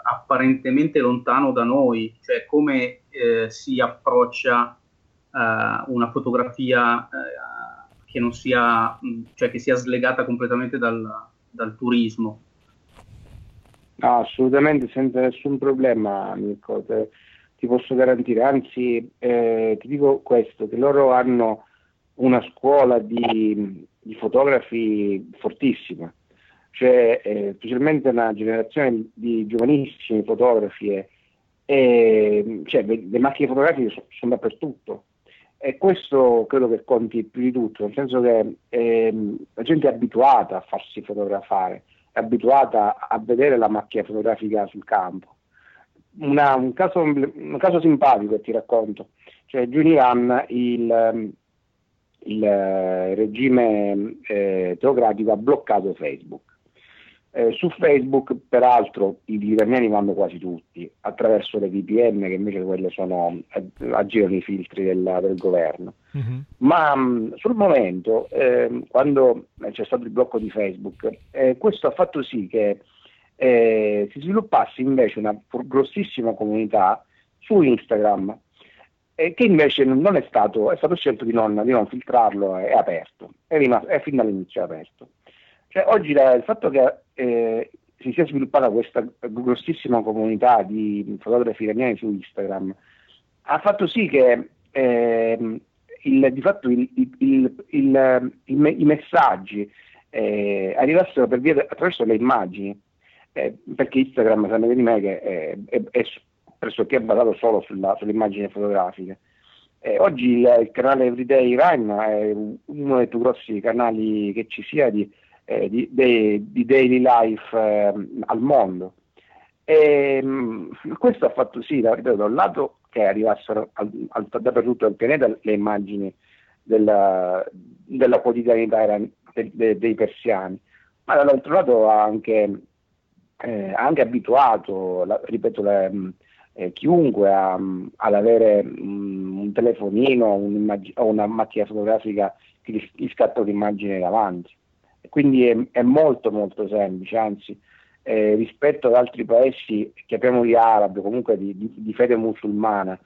apparentemente lontano da noi, cioè come eh, si approccia Uh, una fotografia uh, che non sia, mh, cioè che sia slegata completamente dal, dal turismo. No, assolutamente, senza nessun problema, amico, te, ti posso garantire, anzi eh, ti dico questo, che loro hanno una scuola di, di fotografi fortissima, cioè eh, specialmente una generazione di giovanissimi fotografi, e, cioè le macchine fotografiche sono, sono dappertutto. E questo credo che conti più di tutto, nel senso che ehm, la gente è abituata a farsi fotografare, è abituata a vedere la macchina fotografica sul campo. Una, un, caso, un caso simpatico che ti racconto, cioè giù in Iran il, il regime eh, teocratico ha bloccato Facebook. Eh, su Facebook peraltro gli italiani vanno quasi tutti attraverso le V P N, che invece quelle sono aggirano i filtri del, del governo. Mm-hmm. Ma mh, sul momento eh, quando c'è stato il blocco di Facebook eh, questo ha fatto sì che eh, si sviluppasse invece una grossissima comunità su Instagram eh, che invece non è stato è stato scelto di non, di non filtrarlo, è aperto, è, rimasto, è fin dall'inizio aperto. Cioè, oggi la, il fatto che eh, si sia sviluppata questa grossissima comunità di fotografi iraniani su Instagram ha fatto sì che eh, il, di fatto il, il, il, il, il, i messaggi eh, arrivassero per via attraverso le immagini, eh, perché Instagram, sapete di me, che è, è, è pressoché basato solo sulla, sulle immagini fotografiche. Eh, oggi il, il canale Everyday Iran è uno dei più grossi canali che ci sia di Eh, di, di, di daily life eh, al mondo, e mh, questo ha fatto sì da, da un lato che arrivassero al, al, dappertutto al pianeta le immagini della, della quotidianità de, de, dei persiani, ma dall'altro lato ha anche, eh, anche abituato la, ripeto la, mh, eh, chiunque a, mh, ad avere mh, un telefonino o una macchina fotografica che gli, gli scatta un'immagine davanti. Quindi è, è molto molto semplice, anzi eh, rispetto ad altri paesi, chiamiamoli arabi o comunque di, di, di fede musulmana,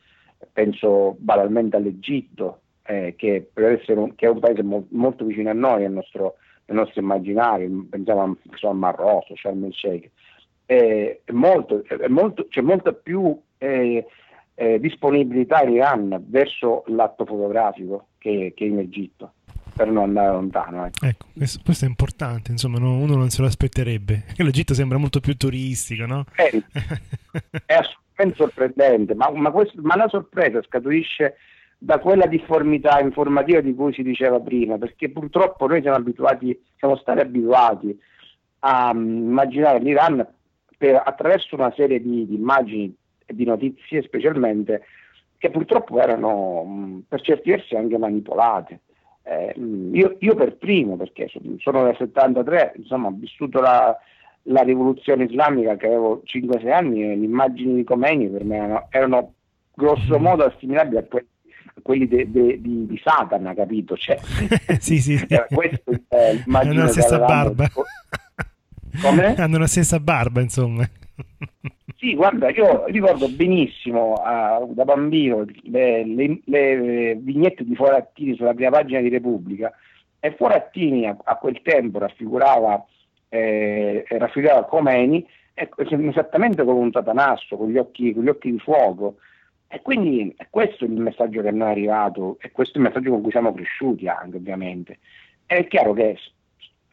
penso banalmente all'Egitto, eh, che, per essere un, che è un paese mo- molto vicino a noi, al nostro, al nostro immaginario, pensiamo a, insomma, a Marocco, Sharm el Sheikh, eh, è molto, è molto, c'è molta più eh, eh, disponibilità in Iran verso l'atto fotografico che, che in Egitto, per non andare lontano. Ecco, ecco questo, questo è importante, insomma, no, uno non se lo aspetterebbe, perché l'Egitto sembra molto più turistico, no? Eh, è assolutamente sorprendente, ma, ma, questo, ma la sorpresa scaturisce da quella difformità informativa di cui si diceva prima, perché purtroppo noi siamo abituati, siamo stati abituati a immaginare l'Iran per, attraverso una serie di, di immagini e di notizie specialmente, che purtroppo erano per certi versi anche manipolate. Eh, io, io per primo, perché sono del settantatré, insomma, ho vissuto la, la rivoluzione islamica che avevo cinque sei anni, e le immagini di Khomeini per me erano, erano grosso modo assimilabili a quelle quelli de, de, di, di Satana, capito? Cioè, sì, sì, sì. Questo è hanno la stessa barba. Come? Hanno la stessa barba, insomma. Sì, guarda, io ricordo benissimo uh, da bambino le, le, le vignette di Forattini sulla prima pagina di Repubblica, e Forattini a, a quel tempo raffigurava eh, raffigurava Khomeini eh, esattamente come un satanasso, con gli occhi, con gli occhi di fuoco. E quindi questo è il messaggio che non è arrivato, e questo è il messaggio con cui siamo cresciuti anche, ovviamente. È chiaro che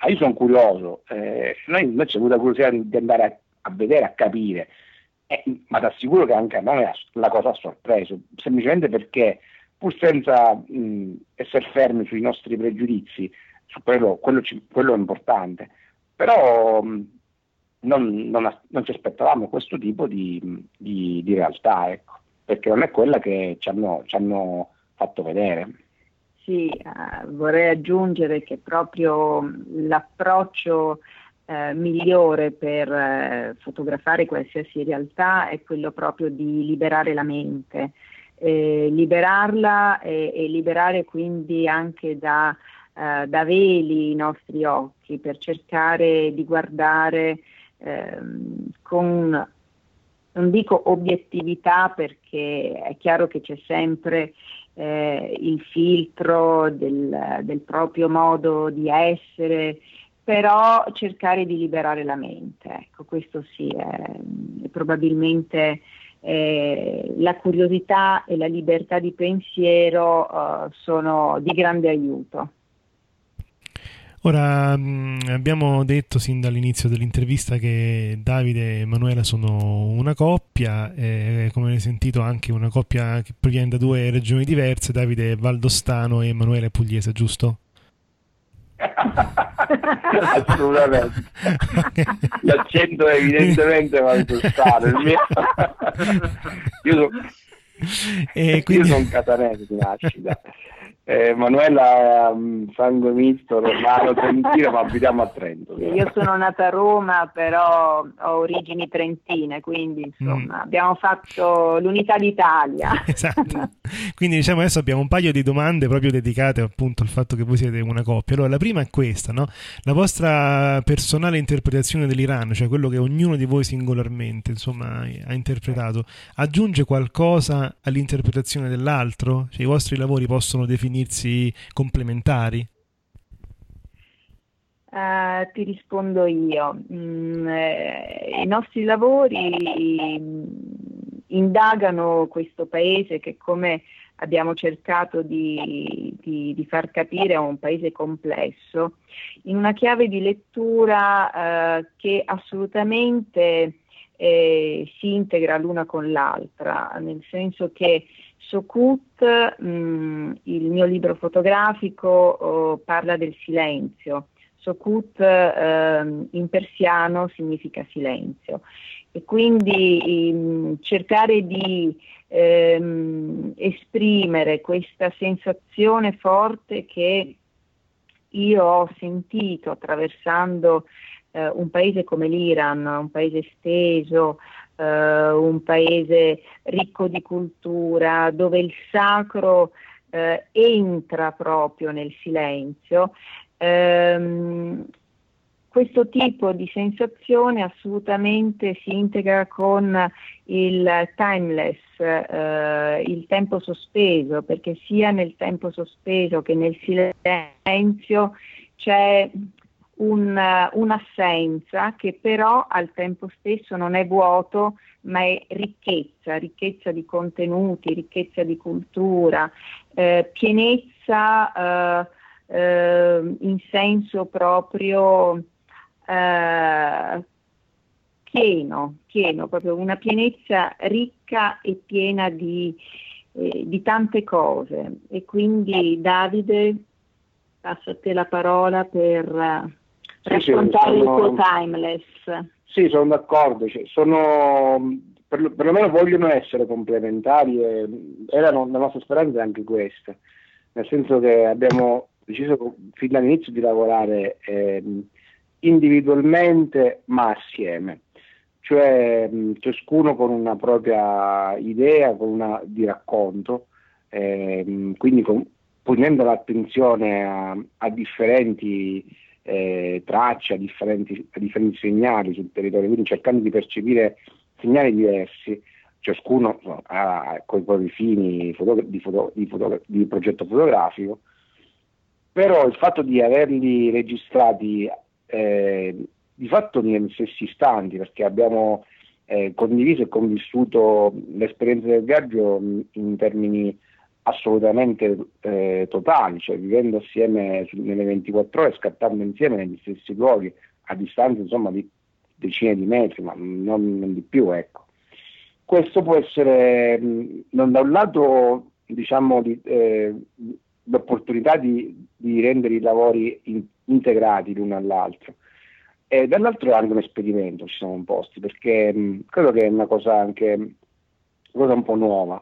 io sono curioso, eh, noi, noi c'è avuta curiosità di andare a, a vedere, a capire, eh, ma ti assicuro che anche a noi la cosa ha sorpreso, semplicemente perché pur senza mh, essere fermi sui nostri pregiudizi, su quello, quello, quello è importante, però mh, non, non, non ci aspettavamo questo tipo di, di, di realtà, ecco. Perché non è quella che ci hanno, ci hanno fatto vedere. Sì, eh, vorrei aggiungere che proprio l'approccio eh, migliore per eh, fotografare qualsiasi realtà è quello proprio di liberare la mente, eh, liberarla e, e liberare quindi anche da, eh, da veli i nostri occhi, per cercare di guardare eh, con... Non dico obiettività, perché è chiaro che c'è sempre eh, il filtro del, del proprio modo di essere, però cercare di liberare la mente, ecco, questo sì, è, è probabilmente eh, la curiosità e la libertà di pensiero eh, sono di grande aiuto. Ora, abbiamo detto sin dall'inizio dell'intervista che Davide e Manuela sono una coppia, eh, come avete sentito anche una coppia che proviene da due regioni diverse. Davide è valdostano e Manuela è pugliese, giusto? Assolutamente. L'accento è evidentemente valdostano, il mio. Io sono eh, quindi... son catanese di nascita. Eh, Manuela um, sangue misto romano trentino, ma abitiamo a Trento. Sì, io sono nata a Roma, però ho origini trentine, quindi insomma mm. abbiamo fatto l'unità d'Italia. Esatto. Quindi diciamo adesso abbiamo un paio di domande proprio dedicate appunto al fatto che voi siete una coppia. Allora la prima è questa, no? La vostra personale interpretazione dell'Iran, cioè quello che ognuno di voi singolarmente insomma ha interpretato, aggiunge qualcosa all'interpretazione dell'altro? Cioè, i vostri lavori possono definire Inizii complementari? Uh, ti rispondo io. Mm, eh, I nostri lavori indagano questo paese che, come abbiamo cercato di, di, di far capire, è un paese complesso, in una chiave di lettura uh, che assolutamente eh, si integra l'una con l'altra, nel senso che Sokut, mh, il mio libro fotografico, oh, parla del silenzio. Sokut eh, in persiano significa silenzio, e quindi mh, cercare di ehm, esprimere questa sensazione forte che io ho sentito attraversando eh, un paese come l'Iran, un paese esteso, Uh, un paese ricco di cultura, dove il sacro uh, entra proprio nel silenzio. Um, questo tipo di sensazione assolutamente si integra con il timeless, uh, il tempo sospeso, perché sia nel tempo sospeso che nel silenzio c'è un, un'assenza che però al tempo stesso non è vuoto, ma è ricchezza, ricchezza di contenuti, ricchezza di cultura, eh, pienezza eh, eh, in senso proprio eh, pieno, pieno, proprio una pienezza ricca e piena di, eh, di tante cose. E quindi Davide, passo a te la parola per sì, raccontare sì, sono, il tuo timeless. Sì, sono d'accordo, cioè, sono, per, perlomeno vogliono essere complementari, e era la nostra speranza anche questa, nel senso che abbiamo deciso fin dall'inizio di lavorare eh, individualmente ma assieme, cioè mh, ciascuno con una propria idea, con una di racconto, eh, mh, quindi con, ponendo l'attenzione a, a differenti eh, tracce, a differenti, a differenti segnali sul territorio, quindi cercando di percepire segnali diversi, ciascuno no, ha, con i propri fini foto, di, foto, di, foto, di progetto fotografico, però il fatto di averli registrati eh, di fatto negli stessi istanti, perché abbiamo eh, condiviso e convissuto l'esperienza del viaggio in termini assolutamente eh, totali, cioè vivendo assieme nelle ventiquattro ore, scattando insieme negli stessi luoghi, a distanza insomma di decine di metri, ma non, non di più, ecco. Questo può essere, non da un lato, diciamo, di, eh, l'opportunità di, di rendere i lavori in, integrati l'uno all'altro, e dall'altro è anche un esperimento, ci siamo imposti, perché mh, credo che è una cosa anche una cosa un po' nuova.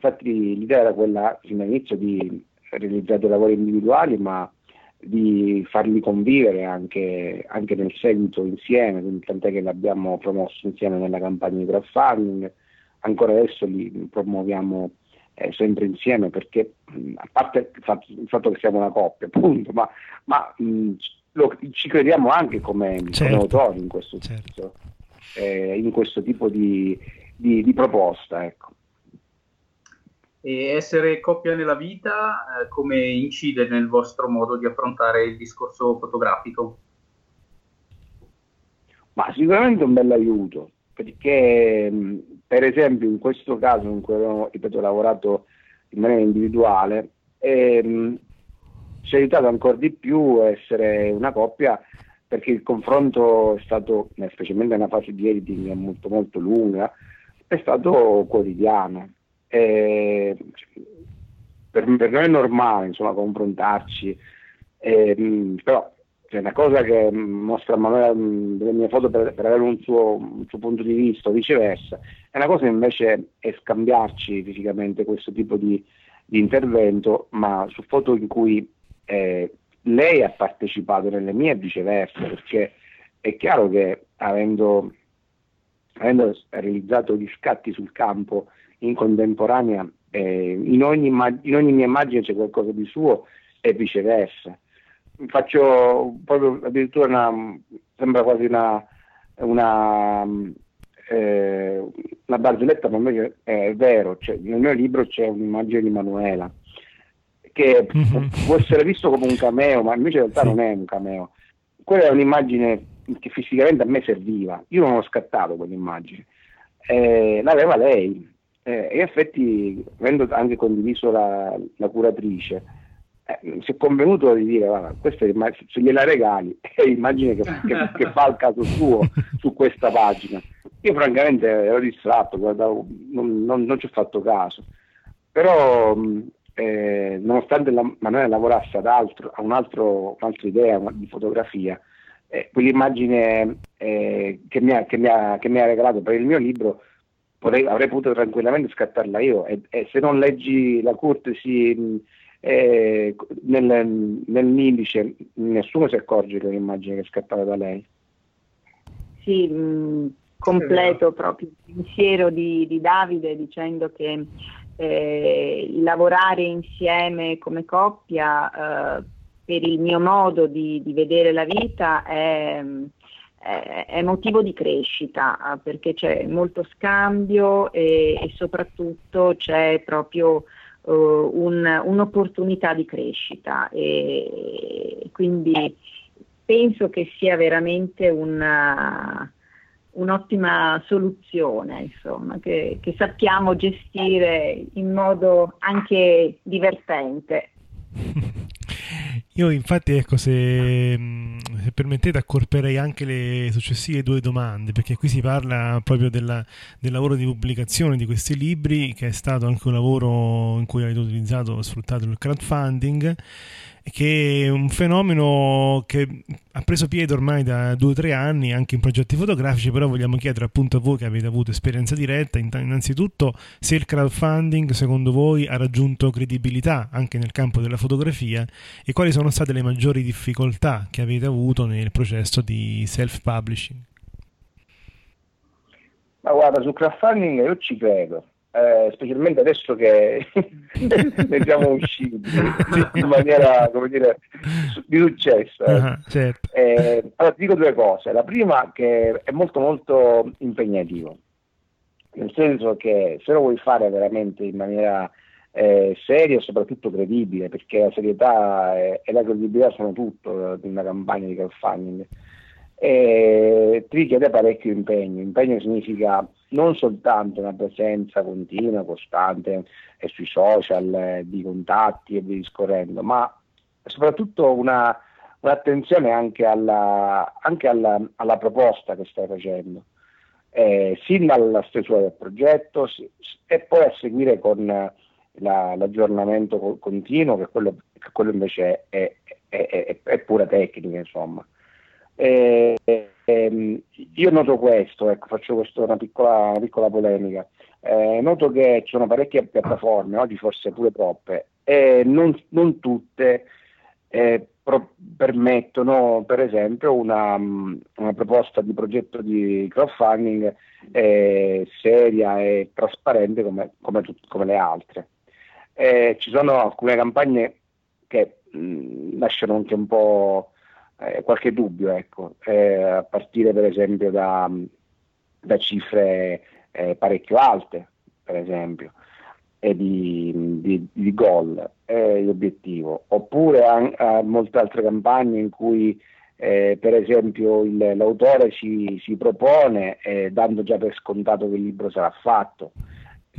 Infatti l'idea era quella fin all'inizio di realizzare dei lavori individuali, ma di farli convivere anche, anche nel seguito insieme, quindi tant'è che l'abbiamo promosso insieme nella campagna di crowdfunding, ancora adesso li promuoviamo eh, sempre insieme, perché mh, a parte il fatto, il fatto che siamo una coppia, appunto, ma, ma mh, Lo, ci crediamo anche come, certo, come autori in questo, certo, eh, in questo tipo di, di, di proposta, ecco. E essere coppia nella vita eh, come incide nel vostro modo di affrontare il discorso fotografico? Ma sicuramente un bell'aiuto, perché mh, per esempio in questo caso in cui abbiamo, ripeto, lavorato in maniera individuale, e, mh, ci ha aiutato ancora di più essere una coppia, perché il confronto è stato, specialmente nella fase di editing molto molto lunga, è stato quotidiano. E per, per noi è normale, insomma, confrontarci, e, però c'è cioè, una cosa che mostra Manuela delle mie foto per, per avere un suo, un suo punto di vista o viceversa, è una cosa invece è scambiarci fisicamente questo tipo di, di intervento, ma su foto in cui Eh, lei ha partecipato nelle mie e viceversa, perché è chiaro che avendo, avendo realizzato gli scatti sul campo in contemporanea, eh, in, ogni, in ogni mia immagine c'è qualcosa di suo e viceversa. Faccio proprio addirittura una, sembra quasi una una, eh, una barzelletta, ma è, è vero, cioè, nel mio libro c'è un'immagine di Manuela che può essere visto come un cameo, ma invece in realtà non è un cameo. Quella è un'immagine che fisicamente a me serviva, io non ho scattato quell'immagine, eh, l'aveva lei, eh, e in effetti avendo anche condiviso la, la curatrice, eh, si è convenuto di dire guarda, questa è se gliela regali è l'immagine che, che, che fa il caso suo su questa pagina. Io francamente ero distratto, guardavo, non, non, non ci ho fatto caso, però Eh, nonostante la, Manuela lavorasse ad altro, a un altro, un'altra idea una, di fotografia, eh, quell'immagine eh, che, mi ha, che, mi ha, che mi ha regalato per il mio libro potrei, avrei potuto tranquillamente scattarla io, e, e se non leggi la courtesy eh, nel, nell'indice nessuno si accorge che l'immagine che è scattata da lei. Sì, mh, completo proprio il pensiero di, di Davide dicendo che Eh, lavorare insieme come coppia eh, per il mio modo di, di vedere la vita è, è, è motivo di crescita, perché c'è molto scambio e, e soprattutto c'è proprio eh, un, un'opportunità di crescita, e, e quindi penso che sia veramente una, un'ottima soluzione, insomma, che, che sappiamo gestire in modo anche divertente. Io infatti, ecco, se, se permettete, accorperei anche le successive due domande, perché qui si parla proprio della, del lavoro di pubblicazione di questi libri, che è stato anche un lavoro in cui avete utilizzato, sfruttato il crowdfunding, che è un fenomeno che ha preso piede ormai da due o tre anni anche in progetti fotografici. Però vogliamo chiedere appunto a voi che avete avuto esperienza diretta, innanzitutto se il crowdfunding secondo voi ha raggiunto credibilità anche nel campo della fotografia e quali sono state le maggiori difficoltà che avete avuto nel processo di self-publishing. Ma guarda, sul crowdfunding io ci credo. Eh, specialmente adesso che ne siamo usciti in maniera, come dire, di successo. Eh. Uh-huh, certo. eh, allora ti dico due cose. La prima, che è molto molto impegnativo, nel senso che se lo vuoi fare veramente in maniera eh, seria e soprattutto credibile, perché la serietà e, e la credibilità sono tutto di una campagna di crowdfunding, eh, ti richiede parecchio impegno. Impegno significa non soltanto una presenza continua, costante e sui social, eh, di contatti e via discorrendo, ma soprattutto una, un'attenzione anche, alla, anche alla, alla proposta che stai facendo, eh, sin dalla stesura del progetto si, e poi a seguire con la, l'aggiornamento co- continuo, che quello, che quello invece è, è, è, è pura tecnica, insomma. Eh, ehm, io noto questo, ecco, faccio questo, una piccola, una piccola polemica. Eh, noto che ci sono parecchie piattaforme, oggi forse pure troppe, e non, non tutte eh, pro- permettono, per esempio, una, una proposta di progetto di crowdfunding eh, seria e trasparente come, come, tut- come le altre. Eh, ci sono alcune campagne che mh, lasciano anche un po' Eh, qualche dubbio, ecco, eh, a partire per esempio da, da cifre eh, parecchio alte, per esempio, e di, di, di goal, eh, l'obiettivo, oppure an- a molte altre campagne in cui eh, per esempio il, l'autore si, si propone eh, dando già per scontato che il libro sarà fatto.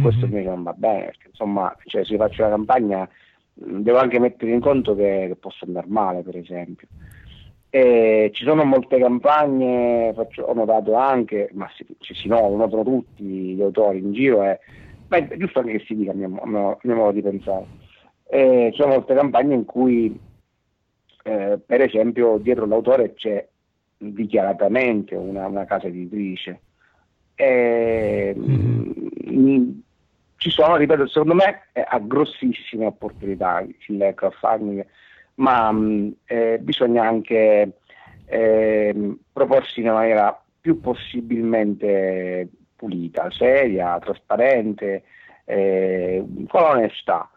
Questo mm-hmm. invece non va bene, perché insomma, cioè, se faccio una campagna devo anche mettere in conto che, che posso andare male, per esempio. Eh, ci sono molte campagne, faccio, ho notato anche, ma si, ci si no, lo notano tutti gli autori in giro, eh. Beh, è giusto anche che si dica, a mio, mio, mio modo di pensare. Eh, ci sono molte campagne in cui, eh, per esempio, dietro l'autore c'è dichiaratamente una, una casa editrice. Eh, mm-hmm. Ci sono, ripeto, secondo me ha grossissime opportunità il crowdfunding, ma eh, bisogna anche eh, proporsi in una maniera più possibilmente pulita, seria, trasparente, eh, con onestà,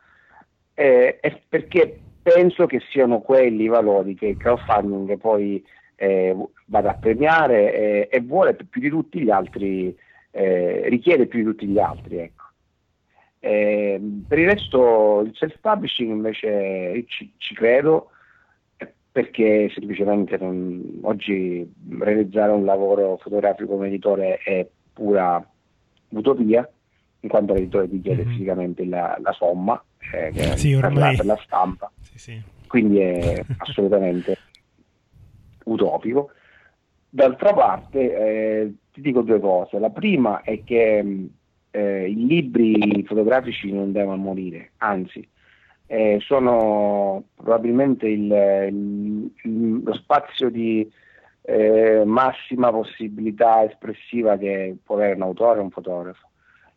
eh, eh, perché penso che siano quelli i valori che il crowdfunding poi eh, vada a premiare e, e vuole più di tutti gli altri, eh, richiede più di tutti gli altri, ecco. Eh, per il resto il self-publishing invece ci, ci credo, perché semplicemente non, oggi realizzare un lavoro fotografico come editore è pura utopia, in quanto l'editore ti chiede mm-hmm. fisicamente la, la somma eh, che sì, ormai... per la stampa, sì, sì. Quindi è assolutamente utopico. D'altra parte eh, ti dico due cose. La prima è che Eh, i libri fotografici non devono morire, anzi eh, sono probabilmente il, il, lo spazio di eh, massima possibilità espressiva che può avere un autore o un fotografo,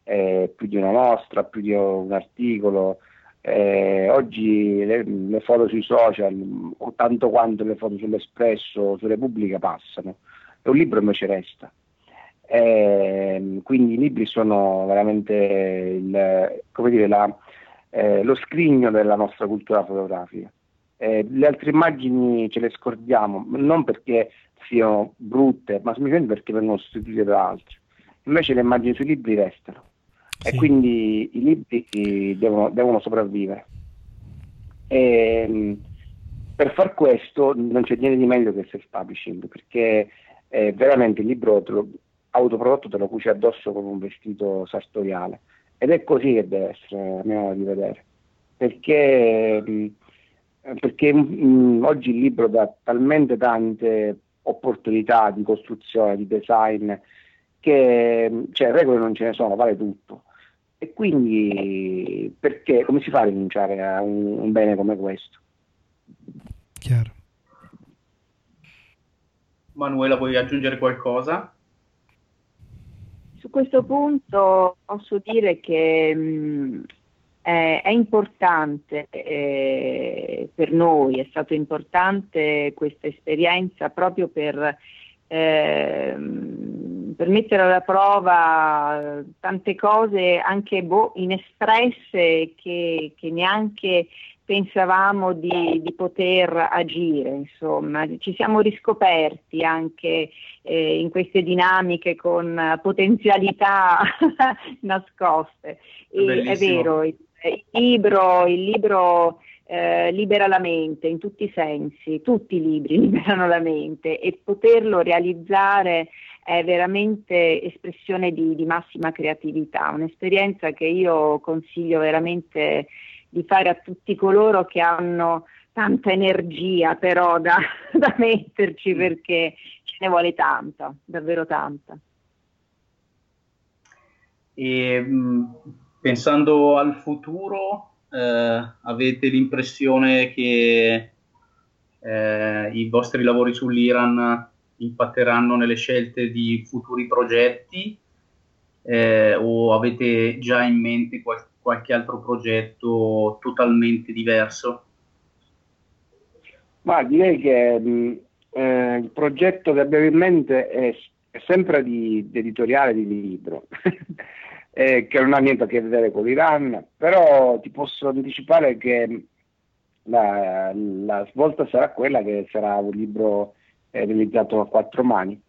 eh, più di una mostra, più di un articolo. Eh, oggi le, le foto sui social, o tanto quanto le foto sull'Espresso, su Repubblica, passano, e un libro invece resta. Eh, quindi i libri sono veramente il, come dire, la, eh, lo scrigno della nostra cultura fotografica. Eh, le altre immagini ce le scordiamo non perché siano brutte, ma semplicemente perché vengono sostituite da altre. Invece le immagini sui libri restano, sì. E quindi i libri devono, devono sopravvivere. Eh, Per far questo non c'è niente di meglio che il self-publishing, perché è veramente il libro te lo, autoprodotto te lo cuci addosso con un vestito sartoriale, ed è così che deve essere, a mio modo di vedere, perché, perché mh, oggi il libro dà talmente tante opportunità di costruzione, di design, che cioè, regole non ce ne sono, vale tutto. E quindi perché, come si fa a rinunciare a un, un bene come questo? Chiaro. Manuela, vuoi aggiungere qualcosa? Su questo punto posso dire che mh, è, è importante eh, per noi, è stata importante questa esperienza proprio per, eh, per mettere alla prova tante cose anche boh, inespresse che, che neanche pensavamo di, di poter agire, insomma, ci siamo riscoperti anche eh, in queste dinamiche con potenzialità nascoste. E è vero, il, il libro, il libro eh, libera la mente in tutti i sensi, tutti i libri liberano la mente, e poterlo realizzare è veramente espressione di, di massima creatività, un'esperienza che io consiglio veramente di fare a tutti coloro che hanno tanta energia però da, da metterci, perché ce ne vuole tanta, davvero tanta. E, pensando al futuro, eh, avete l'impressione che eh, i vostri lavori sull'Iran impatteranno nelle scelte di futuri progetti, eh, o avete già in mente qualche qualche altro progetto totalmente diverso? Ma direi che mh, eh, il progetto che abbiamo in mente è, è sempre di, di editoriale di libro, eh, che non ha niente a che vedere con l'Iran, però ti posso anticipare che la, la svolta sarà quella che sarà un libro eh, realizzato a quattro mani.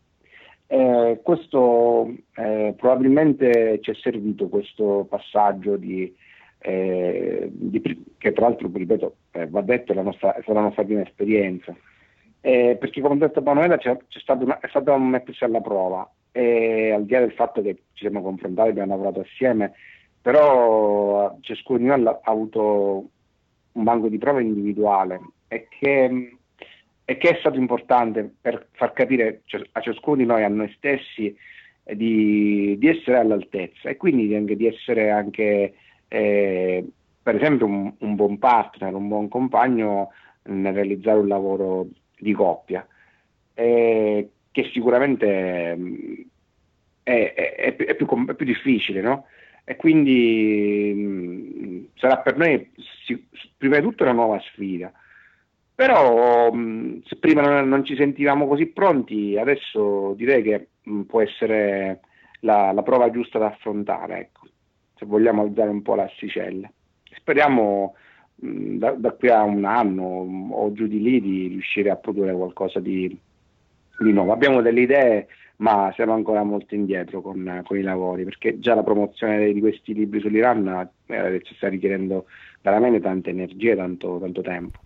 Eh, questo eh, probabilmente ci è servito questo passaggio di, eh, di, che tra l'altro, ripeto, eh, va detto, è la nostra, è stata la nostra prima esperienza, eh, perché come ha detto Manuela c'è, c'è stato una, è stato un mettersi alla prova, e al di là del fatto che ci siamo confrontati, abbiamo lavorato assieme, però ciascuno di noi ha avuto un banco di prova individuale, e che e che è stato importante per far capire a ciascuno di noi, a noi stessi, di, di essere all'altezza, e quindi anche di essere anche, eh, per esempio, un, un buon partner, un buon compagno nel realizzare un lavoro di coppia, eh, che sicuramente è, è, è, più, è, più, è più difficile, no? E quindi mh, sarà per noi si, prima di tutto una nuova sfida. Però se prima non, non ci sentivamo così pronti, adesso direi che mh, può essere la, la prova giusta da affrontare, ecco, se vogliamo alzare un po' l'asticella. Speriamo mh, da, da qui a un anno mh, o giù di lì di riuscire a produrre qualcosa di, di nuovo. Abbiamo delle idee, ma siamo ancora molto indietro con, con i lavori, perché già la promozione di questi libri sull'Iran eh, ci sta richiedendo veramente tante energie e tanto, tanto tempo.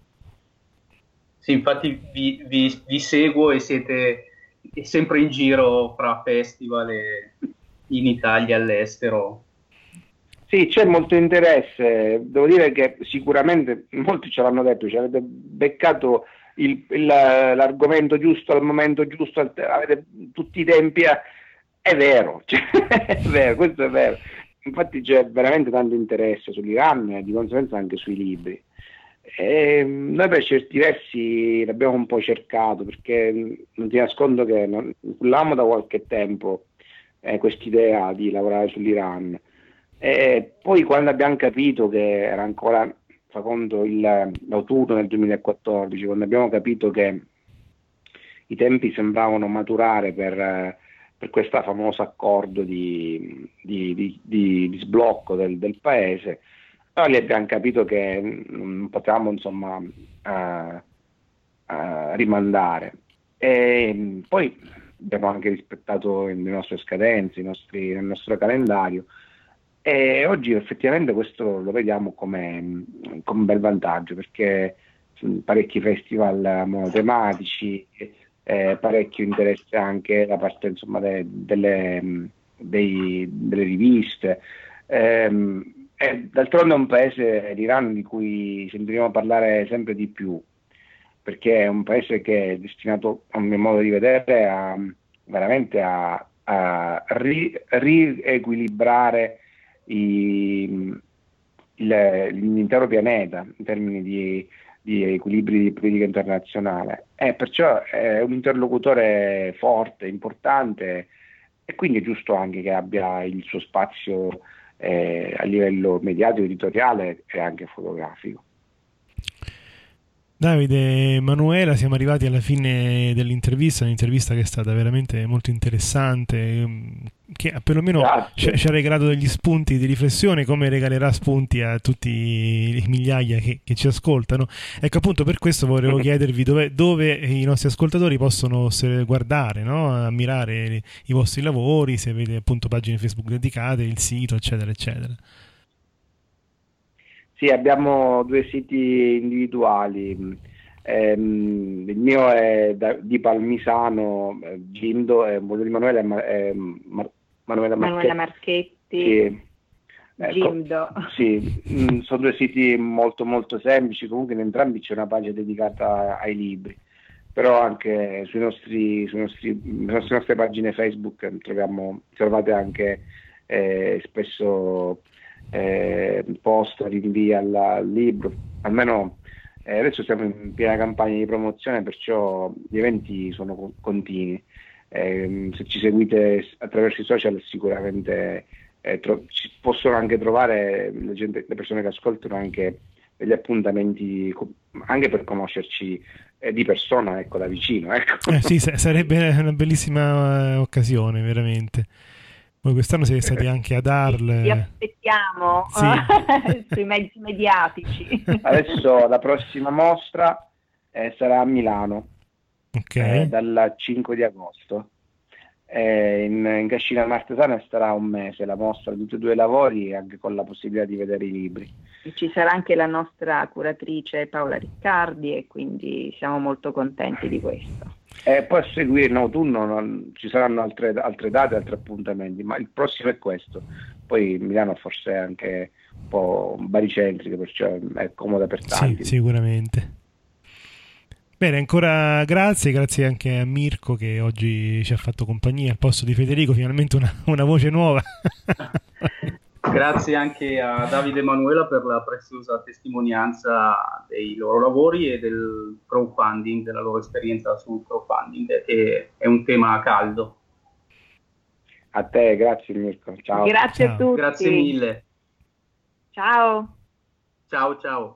Sì, infatti vi, vi, vi seguo e siete sempre in giro fra festival e in Italia e all'estero. Sì, c'è molto interesse, devo dire che sicuramente molti ce l'hanno detto, ci avete beccato il, il, l'argomento giusto al momento giusto, avete tutti i tempi, a... è vero, cioè, è vero, questo è vero. Infatti c'è veramente tanto interesse sull'Iran e di conseguenza anche sui libri. E noi per certi versi l'abbiamo un po' cercato, perché non ti nascondo che non, cullavamo da qualche tempo eh, quest'idea di lavorare sull'Iran, e poi quando abbiamo capito che era ancora, fa conto, il, l'autunno del duemilaquattordici, quando abbiamo capito che i tempi sembravano maturare per, per questo famoso accordo di, di, di, di, di sblocco del, del paese, lì abbiamo capito che non potevamo, insomma, uh, uh, rimandare, e poi abbiamo anche rispettato le nostre scadenze, i nostri, il nostro calendario, e oggi effettivamente questo lo vediamo come, come un bel vantaggio, perché parecchi festival monotematici, eh, parecchio interesse anche da parte insomma de, delle, dei, delle riviste. Eh, D'altronde è un paese, l'Iran, di cui sentiremo parlare sempre di più, perché è un paese che è destinato, a mio modo di vedere, a, veramente a, a ri, riequilibrare i, il, l'intero pianeta in termini di, di equilibri di politica internazionale. E perciò è un interlocutore forte, importante, e quindi è giusto anche che abbia il suo spazio Eh, a livello mediatico, editoriale e anche fotografico. Davide e Manuela, siamo arrivati alla fine dell'intervista, un'intervista che è stata veramente molto interessante, che perlomeno ci, ci ha regalato degli spunti di riflessione, come regalerà spunti a tutti i migliaia che, che ci ascoltano. Ecco, appunto per questo volevo chiedervi dove, dove i nostri ascoltatori possono guardare, no? Ammirare i vostri lavori, se avete appunto pagine Facebook dedicate, il sito, eccetera, eccetera. Sì, abbiamo due siti individuali, eh, il mio è da, di Palmisano, Gindo, e quello di Manuela è ma, eh, Mar- Manuela Marchetti. Manuela Marchetti, sì. Gindo. Ecco, sì, sono due siti molto molto semplici, comunque in entrambi c'è una pagina dedicata ai libri, però anche sui nostri, sui nostri, sulle nostre pagine Facebook troviamo, trovate anche eh, spesso... Eh, post rinvia al libro, almeno eh, adesso siamo in piena campagna di promozione, perciò gli eventi sono co- continui. Eh, se ci seguite attraverso i social sicuramente eh, tro- ci possono anche trovare le, gente, le persone che ascoltano anche degli appuntamenti co- anche per conoscerci eh, di persona, ecco, da vicino, ecco. Eh sì, sarebbe una bellissima occasione veramente. Voi quest'anno siete stati anche ad Arles. Vi aspettiamo sì. Sui mezzi mediatici. Adesso la prossima mostra eh, sarà a Milano, okay. eh, dal cinque di agosto. Eh, in, in Cascina Martesana starà un mese la mostra di tutti e due i lavori, anche con la possibilità di vedere i libri. E ci sarà anche la nostra curatrice Paola Riccardi, e quindi siamo molto contenti di questo. E poi a seguire in autunno non, ci saranno altre, altre date, altri appuntamenti, ma il prossimo è questo. Poi Milano forse è anche un po' baricentrica, perciò è comoda per tanti. Sì, sicuramente. Bene, ancora grazie, grazie anche a Mirko che oggi ci ha fatto compagnia al posto di Federico, finalmente una, una voce nuova. Grazie anche a Davide e Manuela per la preziosa testimonianza dei loro lavori e del crowdfunding, della loro esperienza sul crowdfunding, che è un tema caldo. A te, grazie Mirko, ciao. Grazie ciao. A tutti. Grazie mille. Ciao. Ciao, ciao.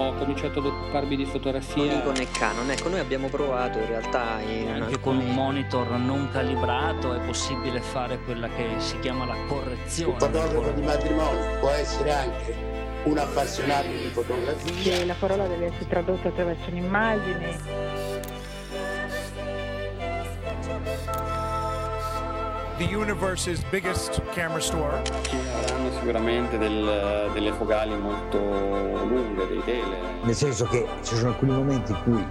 Ho cominciato ad occuparmi di fotografia con Nikon e Canon. Ecco, noi abbiamo provato in realtà in anche con un monitor non calibrato è possibile fare quella che si chiama la correzione. Un fotografo di matrimonio può essere anche un appassionato di fotografia. Che la parola deve essere tradotta attraverso un'immagine. The universe's biggest camera store. Ci saranno sicuramente del, delle focali molto lunghe, dei tele. Nel senso che ci sono alcuni momenti in cui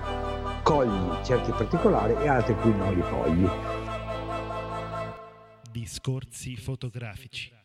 cogli certi particolari e altri in cui non li cogli. Discorsi fotografici.